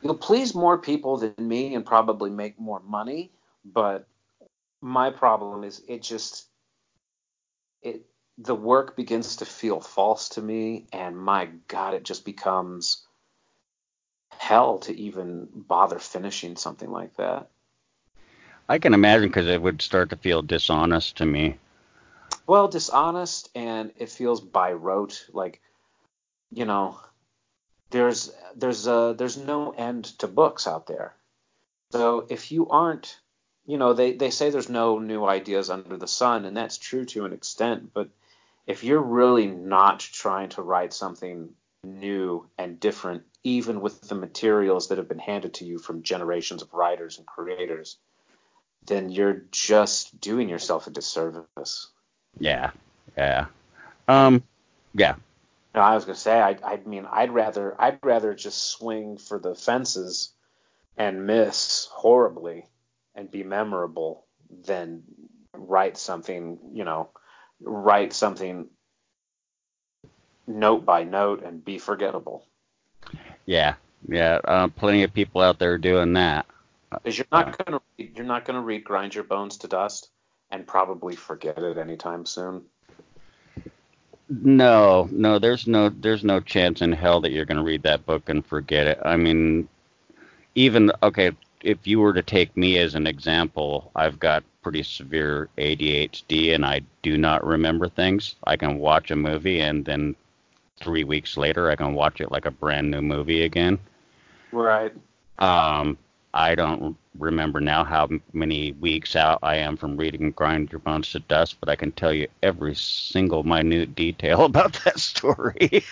You'll please more people than me and probably make more money, but my problem is the work begins to feel false to me, and my God, it just becomes hell to even bother finishing something like that. I can imagine, because it would start to feel dishonest to me. Well, dishonest, and it feels by rote. Like, there's no end to books out there. So if you aren't, they say there's no new ideas under the sun, and that's true to an extent, but if you're really not trying to write something new and different, even with the materials that have been handed to you from generations of writers and creators, then you're just doing yourself a disservice. Yeah. Yeah. No, I was going to say, I'd rather just swing for the fences and miss horribly and be memorable than write something note by note and be forgettable. Yeah. Plenty of people out there doing that. Because you're not going to read Grind Your Bones to Dust and probably forget it anytime soon. No, there's no chance in hell that you're going to read that book and forget it. I mean, if you were to take me as an example, I've got pretty severe ADHD and I do not remember things. I can watch a movie and then 3 weeks later I can watch it like a brand new movie again. Right. I don't remember now how many weeks out I am from reading Grind Your Bones to Dust, but I can tell you every single minute detail about that story.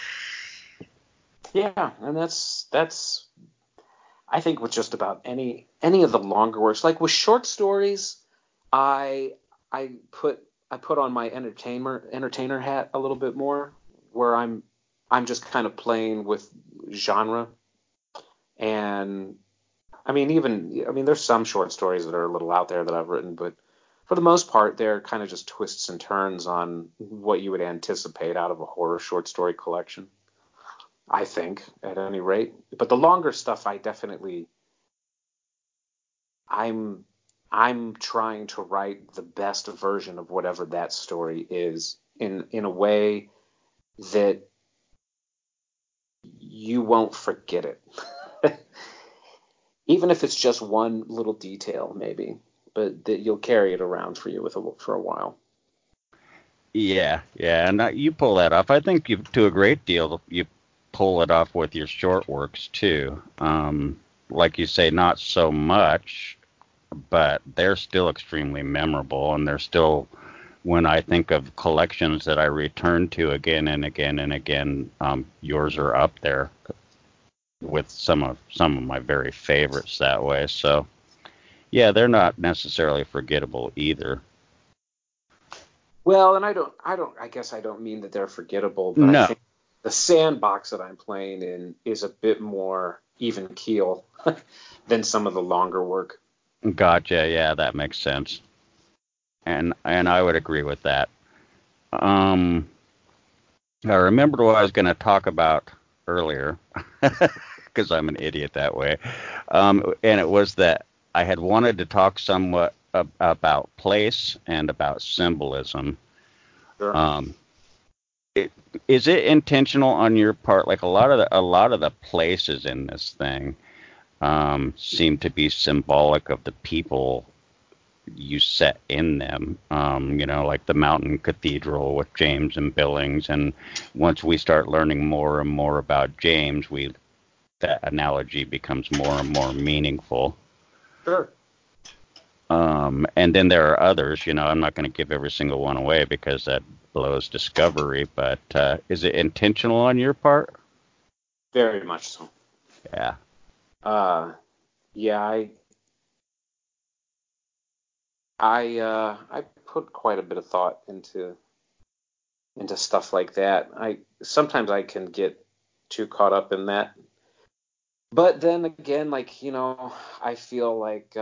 Yeah, and that's I think with just about any of the longer works, like with short stories, I put on my entertainer hat a little bit more, where I'm just kind of playing with genre, and I mean there's some short stories that are a little out there that I've written, but for the most part they're kind of just twists and turns on what you would anticipate out of a horror short story collection. I think, at any rate. But the longer stuff, I'm trying to write the best version of whatever that story is in a way that you won't forget it. Even if it's just one little detail, maybe, but that you'll carry it around for a while. Yeah, and you pull that off. I think you pull it off with your short works too. Like you say, not so much, but they're still extremely memorable, and they're still, when I think of collections that I return to again and again and again, yours are up there with some of my very favorites that way. So yeah, they're not necessarily forgettable either. Well, and I guess I don't mean that they're forgettable, but no. I think the sandbox that I'm playing in is a bit more even keel than some of the longer work. Gotcha. Yeah, that makes sense. And I would agree with that. I remembered what I was going to talk about earlier, because I'm an idiot that way. And it was that I had wanted to talk somewhat about place and about symbolism. Sure. Is it intentional on your part? Like a lot of the places in this thing seem to be symbolic of the people you set in them. Like the Mountain Cathedral with James and Billings. And once we start learning more and more about James, that analogy becomes more and more meaningful. Sure. And then there are others. I'm not going to give every single one away because that blows discovery. But is it intentional on your part? Very much so. Yeah. I put quite a bit of thought into stuff like that. Sometimes I can get too caught up in that. But then again, I feel like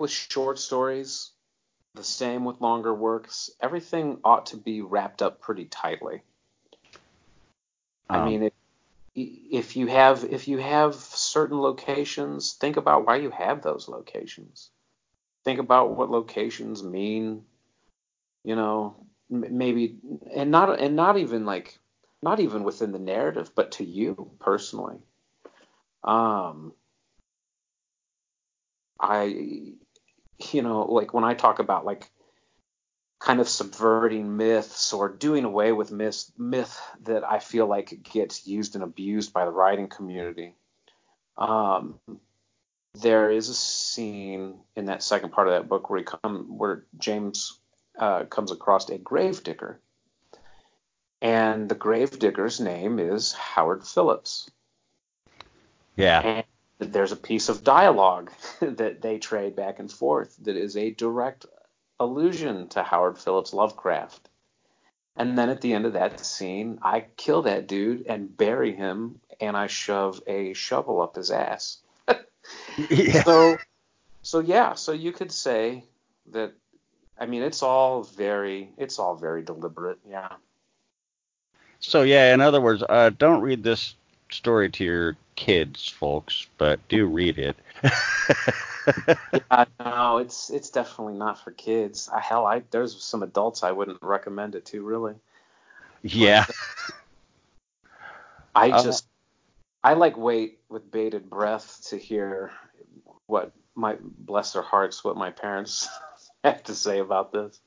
with short stories, the same with longer works, everything ought to be wrapped up pretty tightly. I mean, if you have certain locations, think about why you have those locations. Think about what locations mean, maybe, and not even within the narrative, but to you personally. When I talk about kind of subverting myths or doing away with myth that I feel like gets used and abused by the writing community. There is a scene in that second part of that book where James comes across a gravedigger, and the gravedigger's name is Howard Phillips. Yeah. And there's a piece of dialogue that they trade back and forth that is a direct allusion to Howard Phillips Lovecraft. And then at the end of that scene, I kill that dude and bury him, and I shove a shovel up his ass. Yeah. So you could say that. I mean, it's all very deliberate. Yeah. So yeah, in other words, don't read this story to your kids, folks, but do read it. Yeah, no, it's definitely not for kids. There's some adults I wouldn't recommend it to, really. Yeah. I wait with bated breath to hear what my parents have to say about this.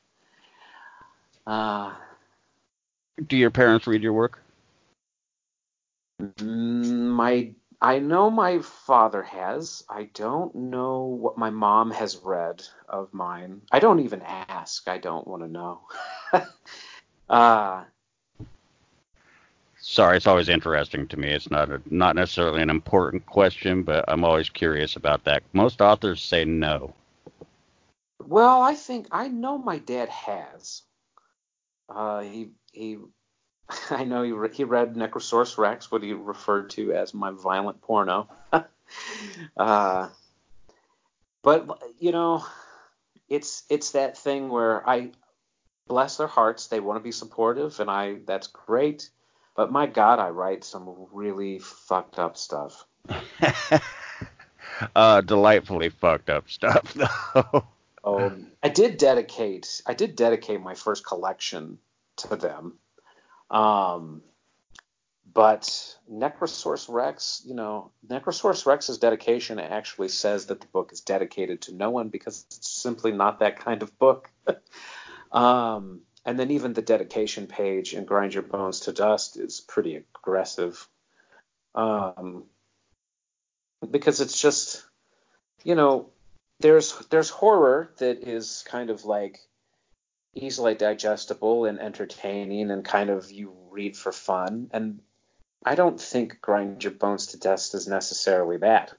Do your parents read your work? I know my father has. I don't know what my mom has read of mine. I don't even ask. I don't want to know. Sorry, it's always interesting to me. It's not necessarily an important question, but I'm always curious about that. Most authors say no. Well, I think I know my dad has. He read Necrosaurus Rex, what he referred to as my violent porno. But it's that thing where I bless their hearts. They want to be supportive, and that's great. But my God, I write some really fucked up stuff. Delightfully fucked up stuff, though. I did dedicate my first collection to them. But Necrosaurus Rex's dedication actually says that the book is dedicated to no one because it's simply not that kind of book. And then even the dedication page in Grind Your Bones to Dust is pretty aggressive. Because it's just, there's horror that is kind of like easily digestible and entertaining and kind of you read for fun. And I don't think Grind Your Bones to Dust is necessarily that.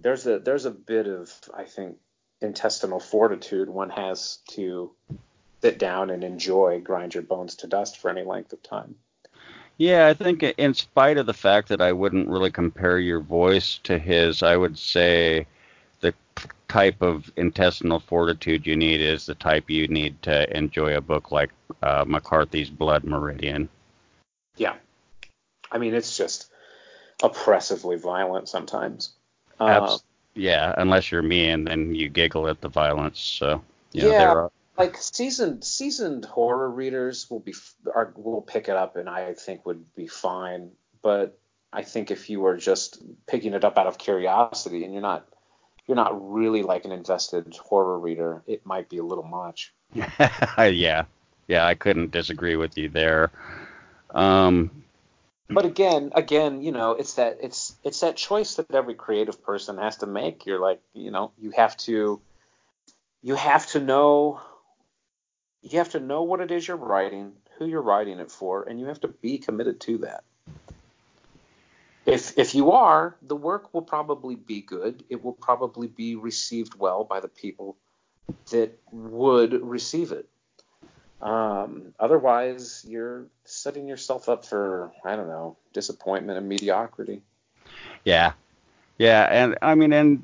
There's a bit of, I think, intestinal fortitude one has to sit down and enjoy Grind Your Bones to Dust for any length of time. Yeah, I think in spite of the fact that I wouldn't really compare your voice to his, I would say the type of intestinal fortitude you need is the type you need to enjoy a book like McCarthy's Blood Meridian. Yeah. I mean, it's just oppressively violent sometimes. Yeah, unless you're me, and then you giggle at the violence. So you know, like seasoned horror readers will pick it up, and I think would be fine. But I think if you are just picking it up out of curiosity, and you're not really like an invested horror reader, it might be a little much. Yeah, I couldn't disagree with you there. But again, you know, it's that choice that every creative person has to make. You're like, you know, you have to know what it is you're writing, who you're writing it for, and you have to be committed to that. If you are, the work will probably be good. It will probably be received well by the people that would receive it. Otherwise, you're setting yourself up for, I don't know, disappointment and mediocrity. Yeah. And I mean, and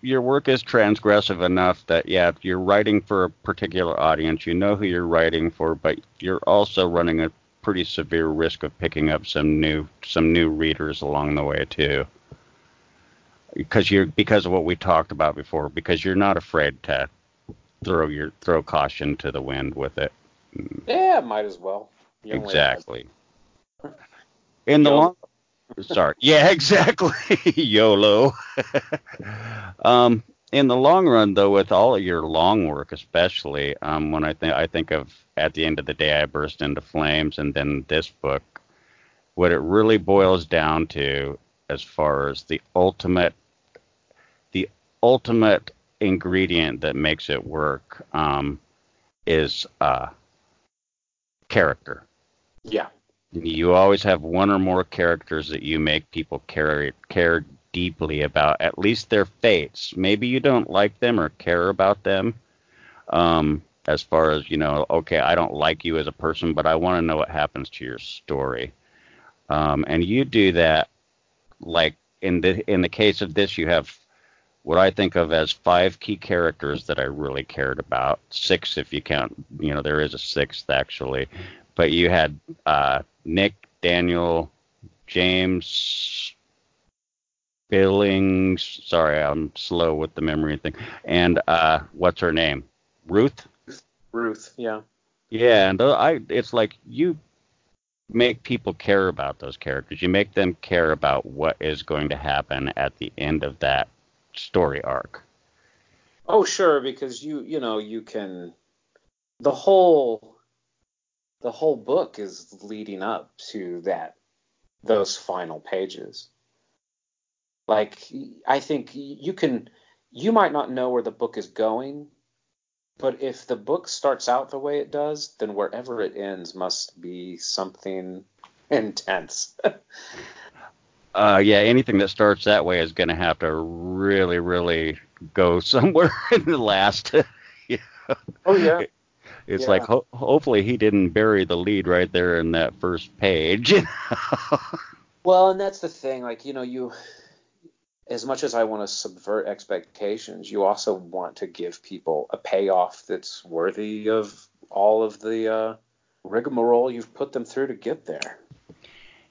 your work is transgressive enough that, yeah, if you're writing for a particular audience, you know who you're writing for, but you're also running a pretty severe risk of picking up some new readers along the way too, because of what we talked about before, because you're not afraid to throw caution to the wind with it. Yeah, might as well. Exactly. In the long, sorry. Yeah, exactly. YOLO. In the long run, though, with all of your long work, especially when I think of At the End of the Day, I Burst into Flames, and then this book, what it really boils down to, as far as the ultimate ingredient that makes it work, is character. Yeah. You always have one or more characters that you make people care deeply about, at least their fates. Maybe you don't like them or care about them, as far as, you know, okay, I don't like you as a person, but I want to know what happens to your story. And you do that, like in the case of this, you have what I think of as 5 key characters that I really cared about. 6 if you count, you know, there is a 6th actually. But you had Nick, Daniel, James, Billings, sorry, I'm slow with the memory thing, and what's her name? Ruth, yeah. Yeah, and it's like you make people care about those characters. You make them care about what is going to happen at the end of that story arc. Oh, sure, because the whole book is leading up to those final pages. Like, I think you might not know where the book is going, but if the book starts out the way it does, then wherever it ends must be something intense. Yeah, anything that starts that way is going to have to really, really go somewhere in the last. Yeah. Oh, yeah. It's like, hopefully he didn't bury the lead right there in that first page. Well, and that's the thing. Like, you know, as much as I want to subvert expectations, you also want to give people a payoff that's worthy of all of the rigmarole you've put them through to get there.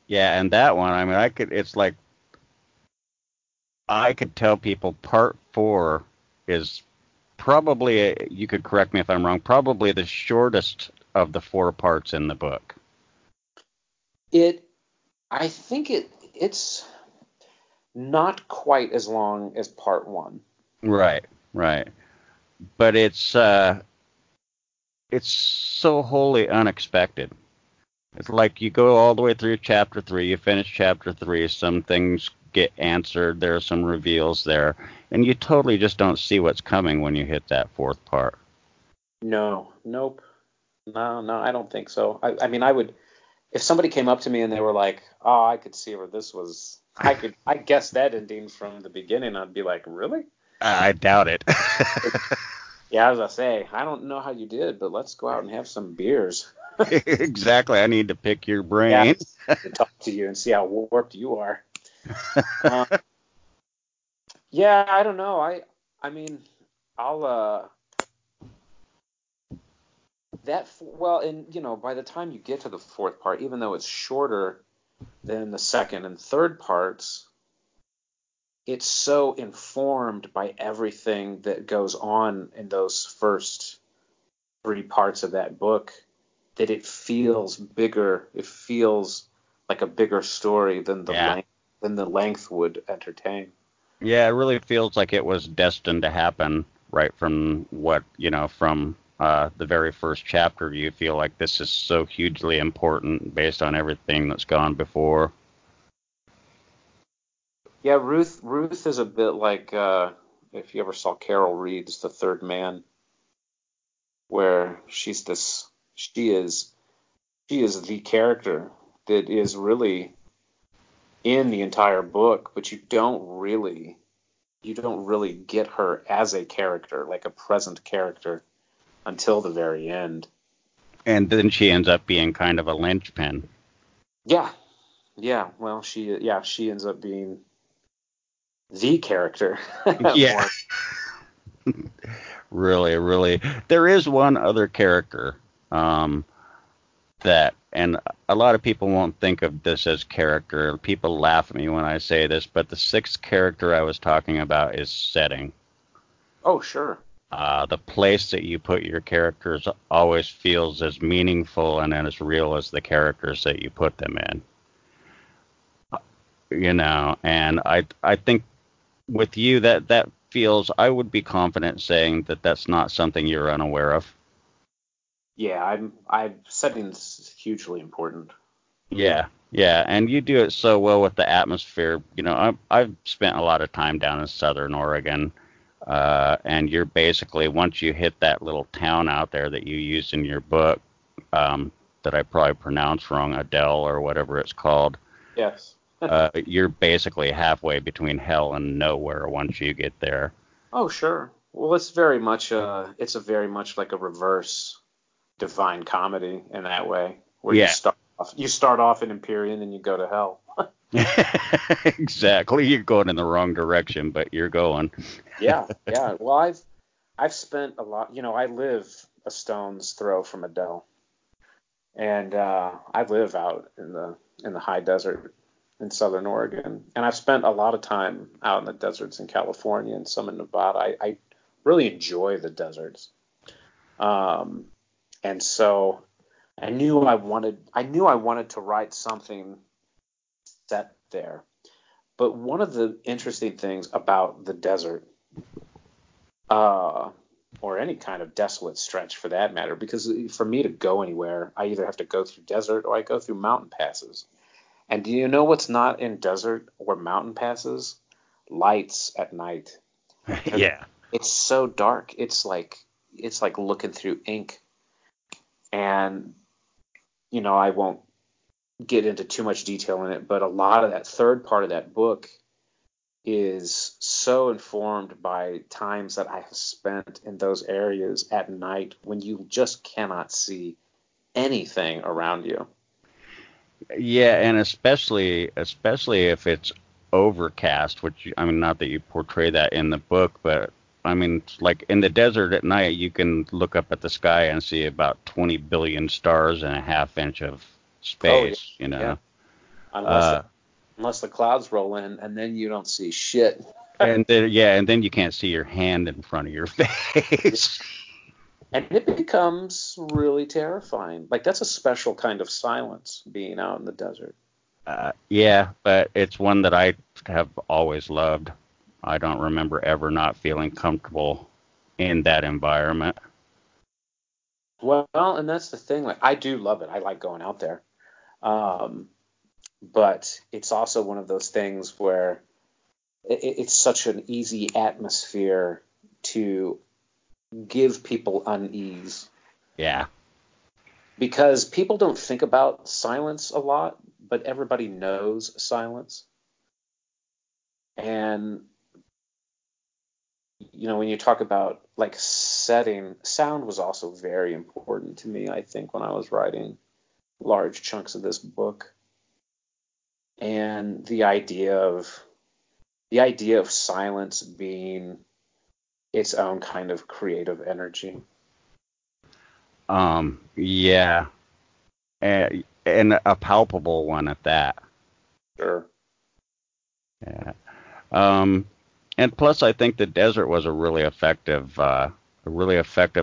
Yeah, and that one, I mean, I could tell people part 4 is probably, you could correct me if I'm wrong, probably the shortest of the 4 parts in the book. I think it's not quite as long as part 1. Right. But it's so wholly unexpected. It's like you go all the way through chapter 3, you finish chapter 3, some things get answered, there are some reveals there, and you totally just don't see what's coming when you hit that 4th part. No, I don't think so. I mean, I would, if somebody came up to me and they were like, oh, I could see where this was, I guess that ending from the beginning, I'd be like, really? I doubt it. Yeah, as I say, I don't know how you did, but let's go out and have some beers. Exactly. I need to pick your brain. Yeah, to talk to you and see how warped you are. Yeah, I don't know. I I mean, I'll and you know, by the time you get to the fourth part, even though it's shorter than the second and third parts, it's so informed by everything that goes on in those first three parts of that book that it feels bigger. It feels like a bigger story than the length would entertain. Yeah, it really feels like it was destined to happen right from what, you know, from the very first chapter. You feel like this is so hugely important based on everything that's gone before. Yeah, Ruth is a bit like if you ever saw Carol Reed's The Third Man, where she is the character that is really in the entire book, but you don't really get her as a character, like a present character, until the very end. And then she ends up being kind of a linchpin. Yeah. Well, she ends up being the character. Yeah. Really, really. There is one other character that, and a lot of people won't think of this as character. People laugh at me when I say this, but the sixth character I was talking about is setting. Oh, sure. The place that you put your characters always feels as meaningful and as real as the characters that you put them in. You know, and I think with you that feels, I would be confident saying that that's not something you're unaware of. Yeah, setting's hugely important. Yeah, and you do it so well with the atmosphere. You know, I've spent a lot of time down in Southern Oregon, and you're basically, once you hit that little town out there that you used in your book, that I probably pronounced wrong, Adele or whatever it's called. Yes. You're basically halfway between hell and nowhere once you get there. Oh, sure. Well, it's very much like a reverse Divine Comedy in that way, where you start off in Empyrean and you go to hell. Exactly. You're going in the wrong direction, but you're going. Yeah. Well, I've spent a lot, you know, I live a stone's throw from Adele, and I live out in the high desert in Southern Oregon, and I've spent a lot of time out in the deserts in California and some in Nevada. I really enjoy the deserts. And so I knew I wanted to write something set there. But one of the interesting things about the desert, or any kind of desolate stretch for that matter, because for me to go anywhere, I either have to go through desert or I go through mountain passes. And do you know what's not in desert or mountain passes? Lights at night. Yeah. It's so dark. It's like looking through ink. And, you know, I won't get into too much detail in it, but a lot of that third part of that book is so informed by times that I have spent in those areas at night when you just cannot see anything around you. Yeah, and especially if it's overcast, which, I mean, not that you portray that in the book, but I mean, like in the desert at night, you can look up at the sky and see about 20 billion stars in a half inch of space, you know. Yeah. Unless the clouds roll in, and then you don't see shit. and then you can't see your hand in front of your face. And it becomes really terrifying. Like, that's a special kind of silence, being out in the desert. Yeah, but it's one that I have always loved. I don't remember ever not feeling comfortable in that environment. Well, and that's the thing. Like, I do love it. I like going out there. But it's also one of those things where it's such an easy atmosphere to give people unease. Yeah. Because people don't think about silence a lot, but everybody knows silence. And you know, when you talk about like setting, sound was also very important to me, I think, when I was writing large chunks of this book. And the idea of silence being its own kind of creative energy. Yeah. And a palpable one at that. Sure. Yeah. And plus, I think the desert was a really effective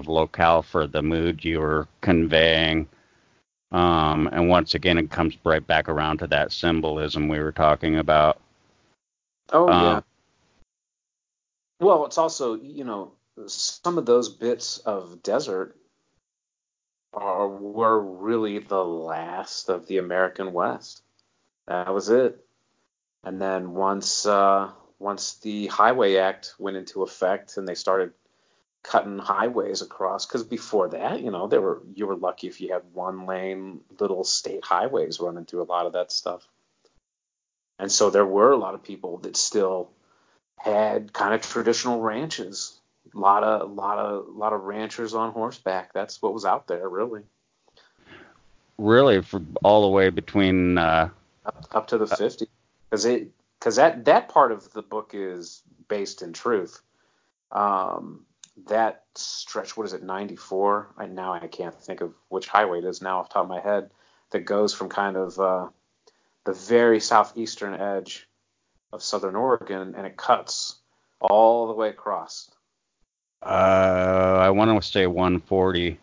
locale for the mood you were conveying. And once again, it comes right back around to that symbolism we were talking about. Oh, yeah. Well, it's also, you know, some of those bits of desert were really the last of the American West. That was it. And then once the Highway Act went into effect and they started cutting highways across, because before that, you know, you were lucky if you had one lane little state highways running through a lot of that stuff. And so there were a lot of people that still had kind of traditional ranches, a lot of ranchers on horseback. That's what was out there, really. Really, from all the way between up to the 50s, because that part of the book is based in truth. That stretch, what is it, 94? And now I can't think of which highway it is now off the top of my head, that goes from kind of the very southeastern edge of Southern Oregon, and it cuts all the way across. I want to say 140.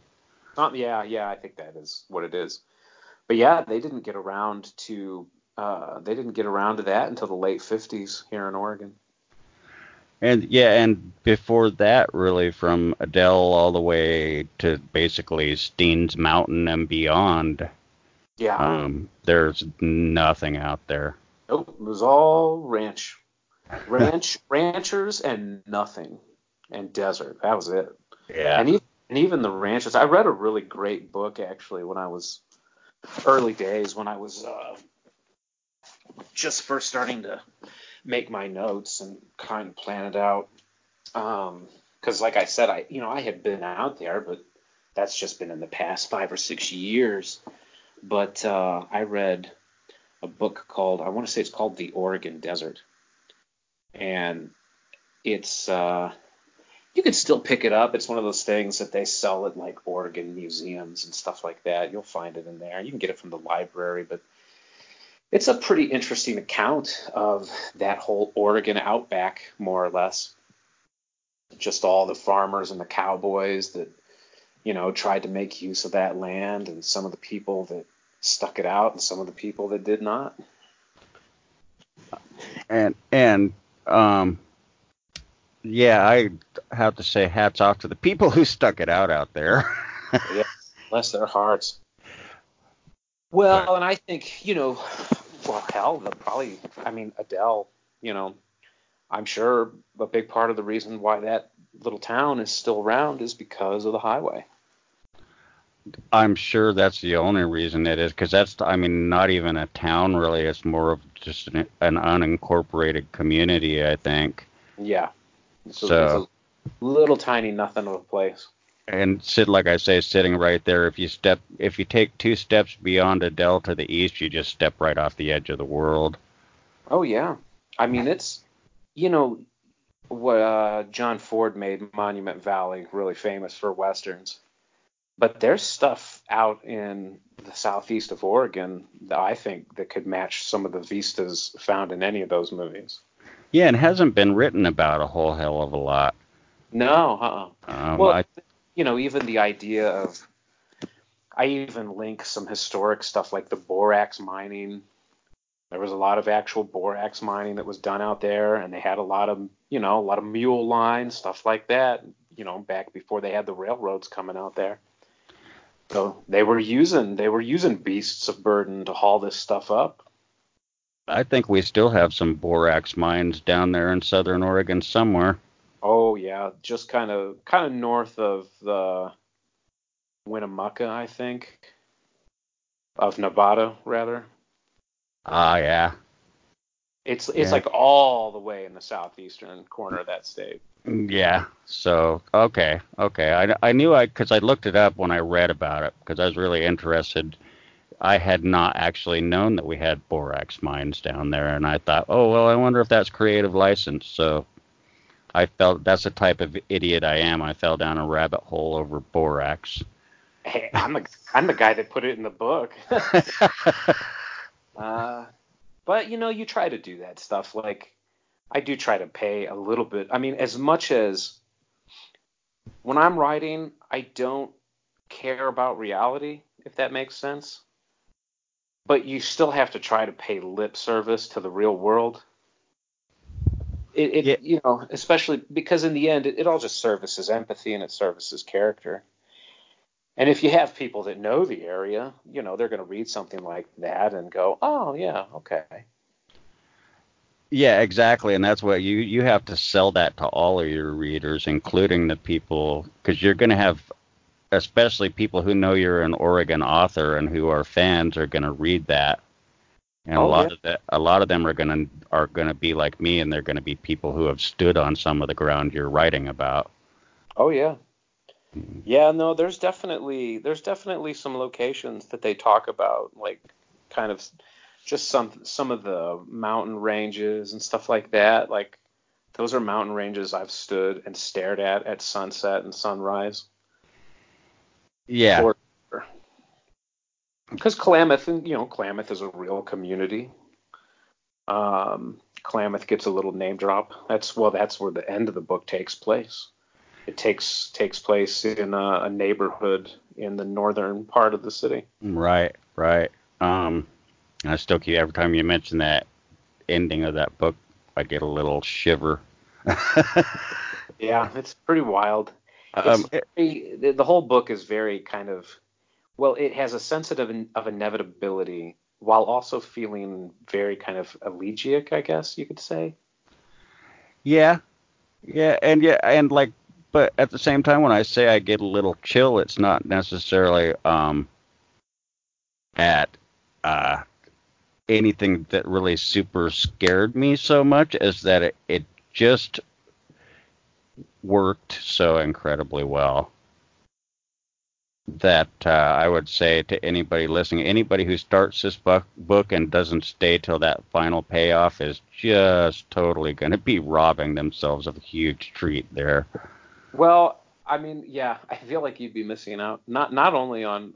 Yeah, I think that is what it is. But yeah, they didn't get around to that until the late 50s here in Oregon. And yeah, and before that, really, from Adele all the way to basically Steens Mountain and beyond. Yeah. There's nothing out there. Nope, it was all ranchers, and nothing, and desert. That was it. Yeah. And even the ranchers. I read a really great book actually when I was early days, when I was just first starting to make my notes and kind of plan it out. Because like I said, I had been out there, but that's just been in the past 5 or 6 years. But I read a book called, I want to say it's called The Oregon Desert. And it's, you could still pick it up. It's one of those things that they sell at like Oregon museums and stuff like that. You'll find it in there. You can get it from the library, but it's a pretty interesting account of that whole Oregon outback, more or less. Just all the farmers and the cowboys that, you know, tried to make use of that land, and some of the people that stuck it out and some of the people that did not. And yeah, I have to say hats off to the people who stuck it out there. Yeah, bless their hearts. Well, but, and I think, you know, well, hell, probably, I mean, Adele, you know, I'm sure a big part of the reason why that little town is still around is because of the highway. I'm sure that's the only reason it is, because that's, I mean, not even a town, really. It's more of just an unincorporated community, I think. Yeah. So it's a little tiny nothing of a place. And like I say, sitting right there, if you take 2 steps beyond Adele to the east, you just step right off the edge of the world. Oh, yeah. I mean, it's, you know, what John Ford made Monument Valley really famous for Westerns. But there's stuff out in the southeast of Oregon that I think that could match some of the vistas found in any of those movies. Yeah, and hasn't been written about a whole hell of a lot. No, well, you know, even the idea of... I even link some historic stuff like the borax mining. There was a lot of actual borax mining that was done out there, and they had a lot of mule lines, stuff like that, you know, back before they had the railroads coming out there. So they were using beasts of burden to haul this stuff up. I think we still have some borax mines down there in Southern Oregon somewhere. Oh yeah, just kind of north of the Winnemucca, I think, of Nevada rather. Yeah. It's like all the way in the southeastern corner of that state. Yeah. So okay. I knew because I looked it up when I read about it because I was really interested. I had not actually known that we had borax mines down there, and I thought, oh well, I wonder if that's creative license. So I felt that's the type of idiot I am. I fell down a rabbit hole over borax. Hey, I'm the guy that put it in the book. But, you know, you try to do that stuff. Like, I do try to pay a little bit. I mean, as much as when I'm writing, I don't care about reality, if that makes sense. But you still have to try to pay lip service to the real world. It you know, especially because in the end, it all just services empathy and it services character. And if you have people that know the area, you know, they're going to read something like that and go, oh, yeah, OK. Yeah, exactly. And that's what you have to sell that to all of your readers, including the people, because you're going to have, especially people who know you're an Oregon author and who are fans, are going to read that. And a lot of them are going to be like me, and they're going to be people who have stood on some of the ground you're writing about. Oh, yeah. Yeah, no, there's definitely some locations that they talk about, like kind of just some of the mountain ranges and stuff like that. Like those are mountain ranges I've stood and stared at sunset and sunrise. Yeah. Because Klamath, you know, Klamath is a real community. Klamath gets a little name drop. That's where the end of the book takes place. It takes place in a neighborhood in the northern part of the city. Right. I still keep, every time you mention that ending of that book, I get a little shiver. Yeah, it's pretty wild. The whole book is very kind of, well, it has a sense of inevitability while also feeling very kind of elegiac, I guess you could say. Yeah, and like. But at the same time, when I say I get a little chill, it's not necessarily at anything that really super scared me so much as that it just worked so incredibly well that I would say to anybody listening, anybody who starts this book and doesn't stay till that final payoff is just totally going to be robbing themselves of a huge treat there. Well, I mean, yeah, I feel like you'd be missing out not only on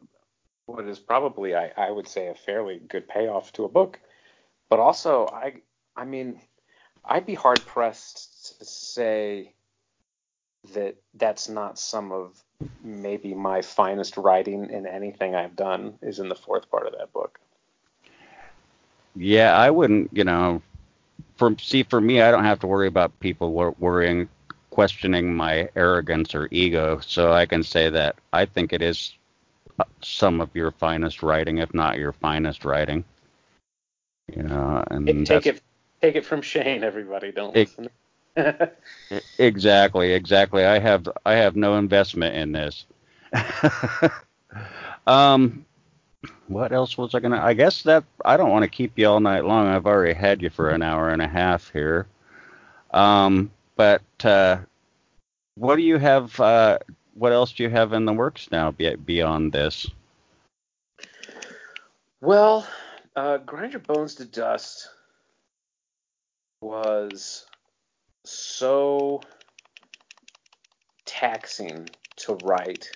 what is probably, I would say, a fairly good payoff to a book, but also, I mean, I'd be hard-pressed to say that that's not some of maybe my finest writing in anything I've done is in the fourth part of that book. Yeah, I wouldn't, you know, for me, I don't have to worry about people worrying, questioning my arrogance or ego, so I can say that I think it is some of your finest writing, if not your finest writing. You know, and take it from Shane, everybody. Don't listen. Exactly. I have no investment in this. What else was I gonna? I guess that I don't want to keep you all night long. I've already had you for an hour and a half here. But what do you have? What else do you have in the works now beyond this? Well, Grind Your Bones to Dust was so taxing to write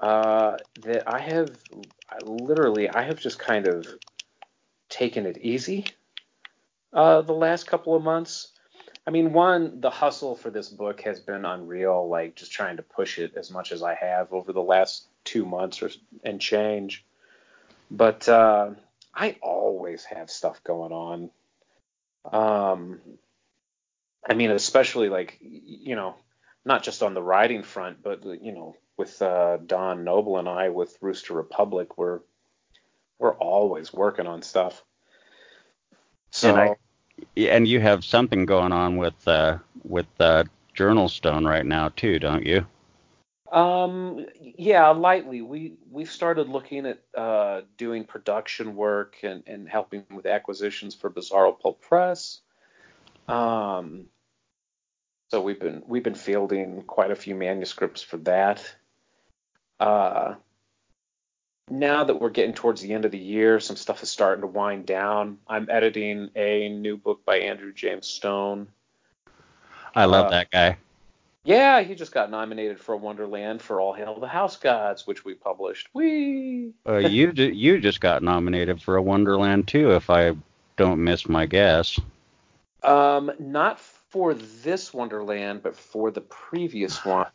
that I have just kind of taken it easy the last couple of months. I mean, one, the hustle for this book has been unreal, like just trying to push it as much as I have over the last 2 months and change. But I always have stuff going on. I mean, especially like, you know, not just on the writing front, but, you know, with Don Noble and I with Rooster Republic, we're always working on stuff. So. And you have something going on with Journal Stone right now too, don't you? Yeah, lightly. We've started looking at doing production work and helping with acquisitions for Bizarro Pulp Press. So we've been fielding quite a few manuscripts for that. Now that we're getting towards the end of the year, some stuff is starting to wind down. I'm editing a new book by Andrew James Stone. I love that guy. Yeah, he just got nominated for Wonderland for All Hail the House Gods, which we published. Whee! You just got nominated for a Wonderland, too, if I don't miss my guess. Not for this Wonderland, but for the previous one.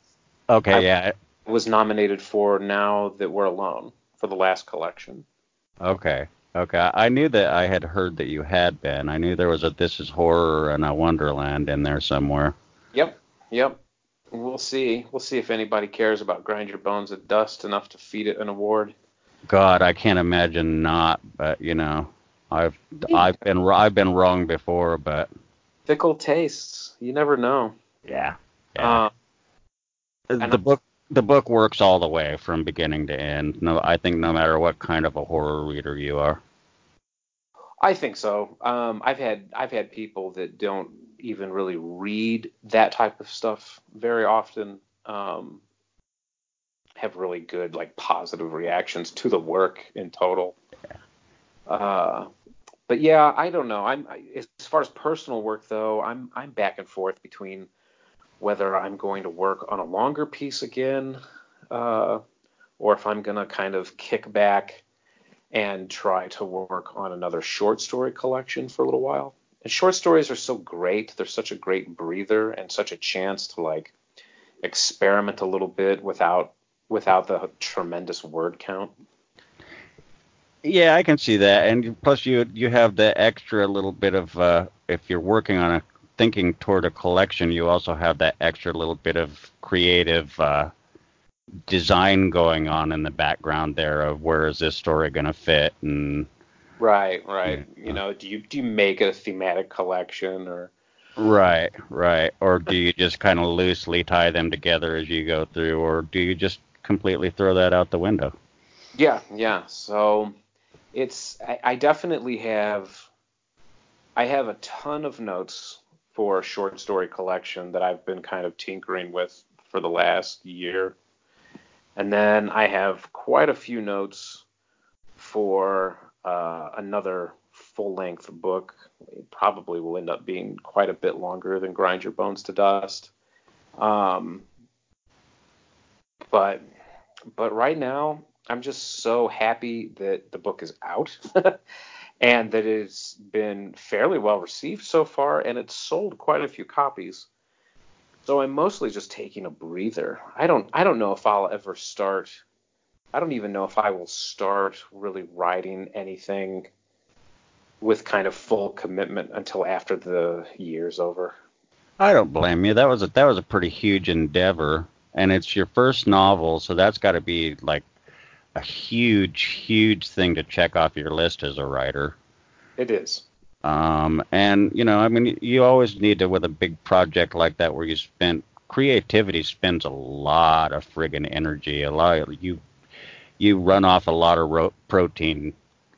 Okay, was nominated for Now That We're Alone, for the last collection. Okay. I knew that I had heard that you had been. I knew there was a This Is Horror and a Wonderland in there somewhere. Yep. We'll see. We'll see if anybody cares about Grind Your Bones to Dust enough to feed it an award. God, I can't imagine not. But I've been wrong before. But fickle tastes. You never know. Yeah. The book works all the way from beginning to end. No, I think no matter what kind of a horror reader you are. I think so. I've had people that don't even really read that type of stuff very often have really good positive reactions to the work in total. But I don't know. As far as personal work though, I'm back and forth between whether I'm going to work on a longer piece again or if I'm going to kind of kick back and try to work on another short story collection for a little while. And short stories are so great. They're such a great breather and such a chance to experiment a little bit without the tremendous word count. Yeah, I can see that. And plus you have the extra little bit of if you're working on thinking toward a collection, you also have that extra little bit of creative design going on in the background there of where is this story going to fit and Right. Yeah. You know, do you make a thematic collection or? Right. Or do you just kind of loosely tie them together as you go through, or do you just completely throw that out the window? Yeah. So it's I definitely have a ton of notes for a short story collection that I've been kind of tinkering with for the last year. And then I have quite a few notes for another full-length book. It probably will end up being quite a bit longer than Grind Your Bones to Dust. But right now, I'm just so happy that the book is out and that it's been fairly well received so far, and it's sold quite a few copies. So I'm mostly just taking a breather. I don't know if I'll ever start... I don't even know if I will start really writing anything with kind of full commitment until after the year's over. I don't blame you. That was a pretty huge endeavor, and it's your first novel, so that's got to be a huge thing to check off your list as a writer. It is. And you always need to, with a big project like that where creativity spends a lot of friggin' energy, You run off a lot of protein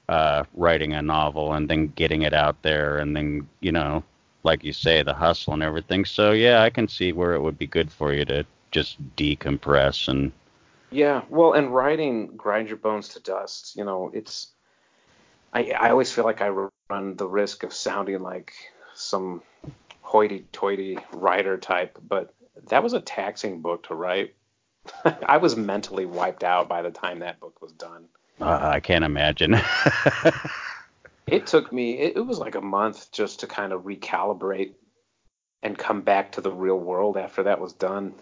writing a novel and then getting it out there and then, like you say, the hustle and everything. So, yeah, I can see where it would be good for you to just decompress. And yeah, well, and writing Grind Your Bones to Dust, it's I always feel like I run the risk of sounding like some hoity-toity writer type, but that was a taxing book to write. I was mentally wiped out by the time that book was done. I can't imagine. It took me, it was like a month just to kind of recalibrate and come back to the real world after that was done.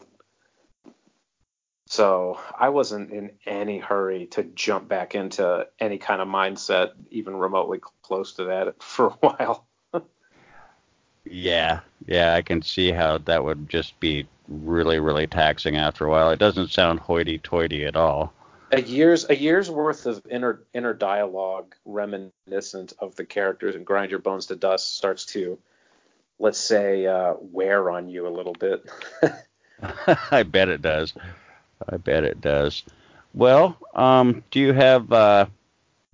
So I wasn't in any hurry to jump back into any kind of mindset, even remotely close to that for a while. Yeah, I can see how that would just be really, really taxing after a while. It doesn't sound hoity-toity at all. A year's worth of inner dialogue reminiscent of the characters in Grind Your Bones to Dust starts to, let's say, wear on you a little bit. I bet it does. Well, do you have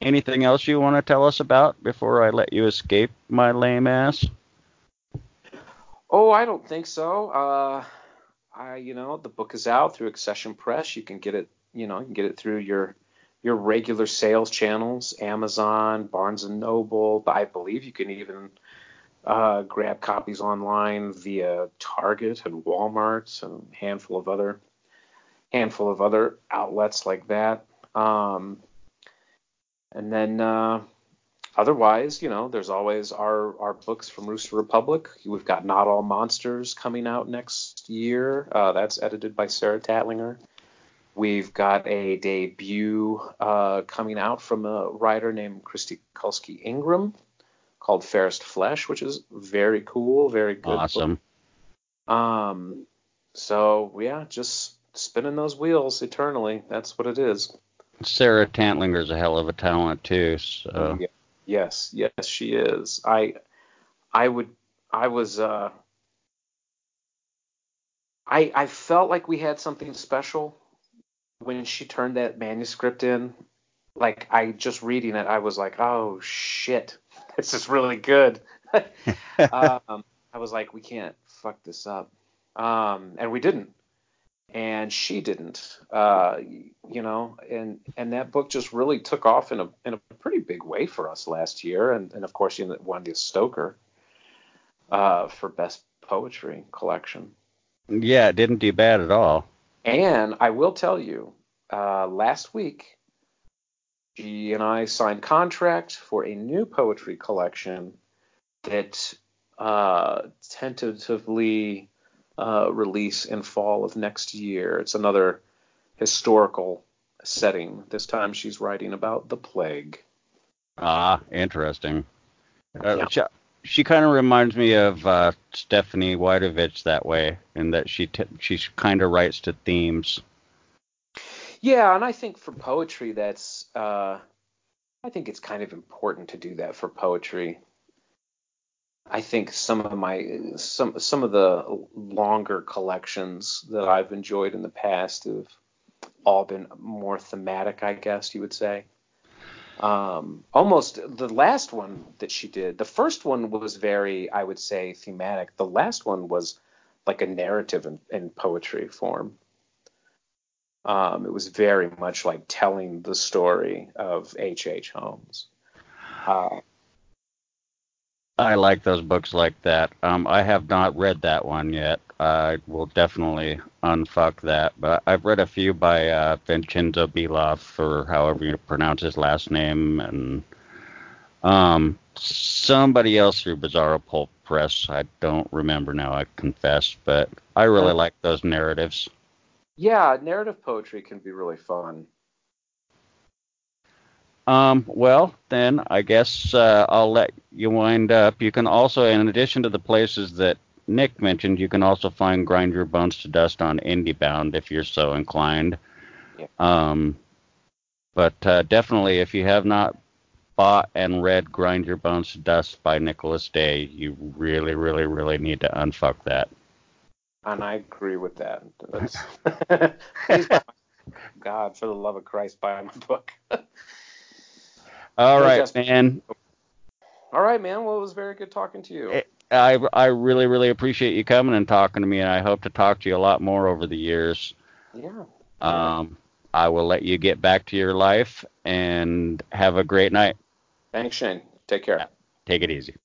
anything else you want to tell us about before I let you escape my lame ass? Oh, I don't think so. The book is out through Succession Press. You can get it, through your regular sales channels, Amazon, Barnes and Noble. I believe you can even Grab copies online via Target and Walmart and handful of other outlets like that. And then otherwise, you know, there's always our books from Rooster Republic. We've got Not All Monsters coming out next year. That's edited by Sarah Tantlinger. We've got a debut coming out from a writer named Christy Kulski Ingram, called Fairest Flesh, which is very cool, very good. Awesome. So, yeah, just spinning those wheels eternally. That's what it is. Sarah Tantlinger's a hell of a talent, too. So. Yeah. Yes, she is. I felt like we had something special when she turned that manuscript in. Like, I just reading it, I was like, oh, shit. This is really good. I was like, we can't fuck this up. And we didn't. And she didn't. You know, and that book just really took off in a pretty big way for us last year. And of course, you won the Stoker for Best Poetry Collection. Yeah, it didn't do bad at all. And I will tell you, last week, she and I signed contract for a new poetry collection that tentatively release in fall of next year. It's another historical setting. This time she's writing about the plague. Ah, interesting. Yeah. She kind of reminds me of Stephanie Wydowicz that way, in that she kind of writes to themes. Yeah, and I think for poetry, I think it's kind of important to do that for poetry. I think some of the longer collections that I've enjoyed in the past have all been more thematic, I guess you would say. Almost the last one that she did, the first one was very, I would say, thematic. The last one was like a narrative in poetry form. It was very much like telling the story of H.H. Holmes. I like those books like that. I have not read that one yet. I will definitely unfuck that. But I've read a few by Vincenzo Biloff, or however you pronounce his last name, and somebody else through Bizarro Pulp Press. I don't remember now, I confess. But I really like those narratives. Yeah, narrative poetry can be really fun. Well, then I guess I'll let you wind up. You can also, in addition to the places that Nick mentioned, you can also find Grind Your Bones to Dust on IndieBound if you're so inclined. Yeah. But definitely, if you have not bought and read Grind Your Bones to Dust by Nicholas Day, you really, really, really need to unfuck that. And I agree with that. Please, God, for the love of Christ, buy my book. All right, man. All right, man. Well, it was very good talking to you. I really, really appreciate you coming and talking to me, and I hope to talk to you a lot more over the years. Yeah. I will let you get back to your life, and have a great night. Thanks, Shane. Take care. Yeah, take it easy.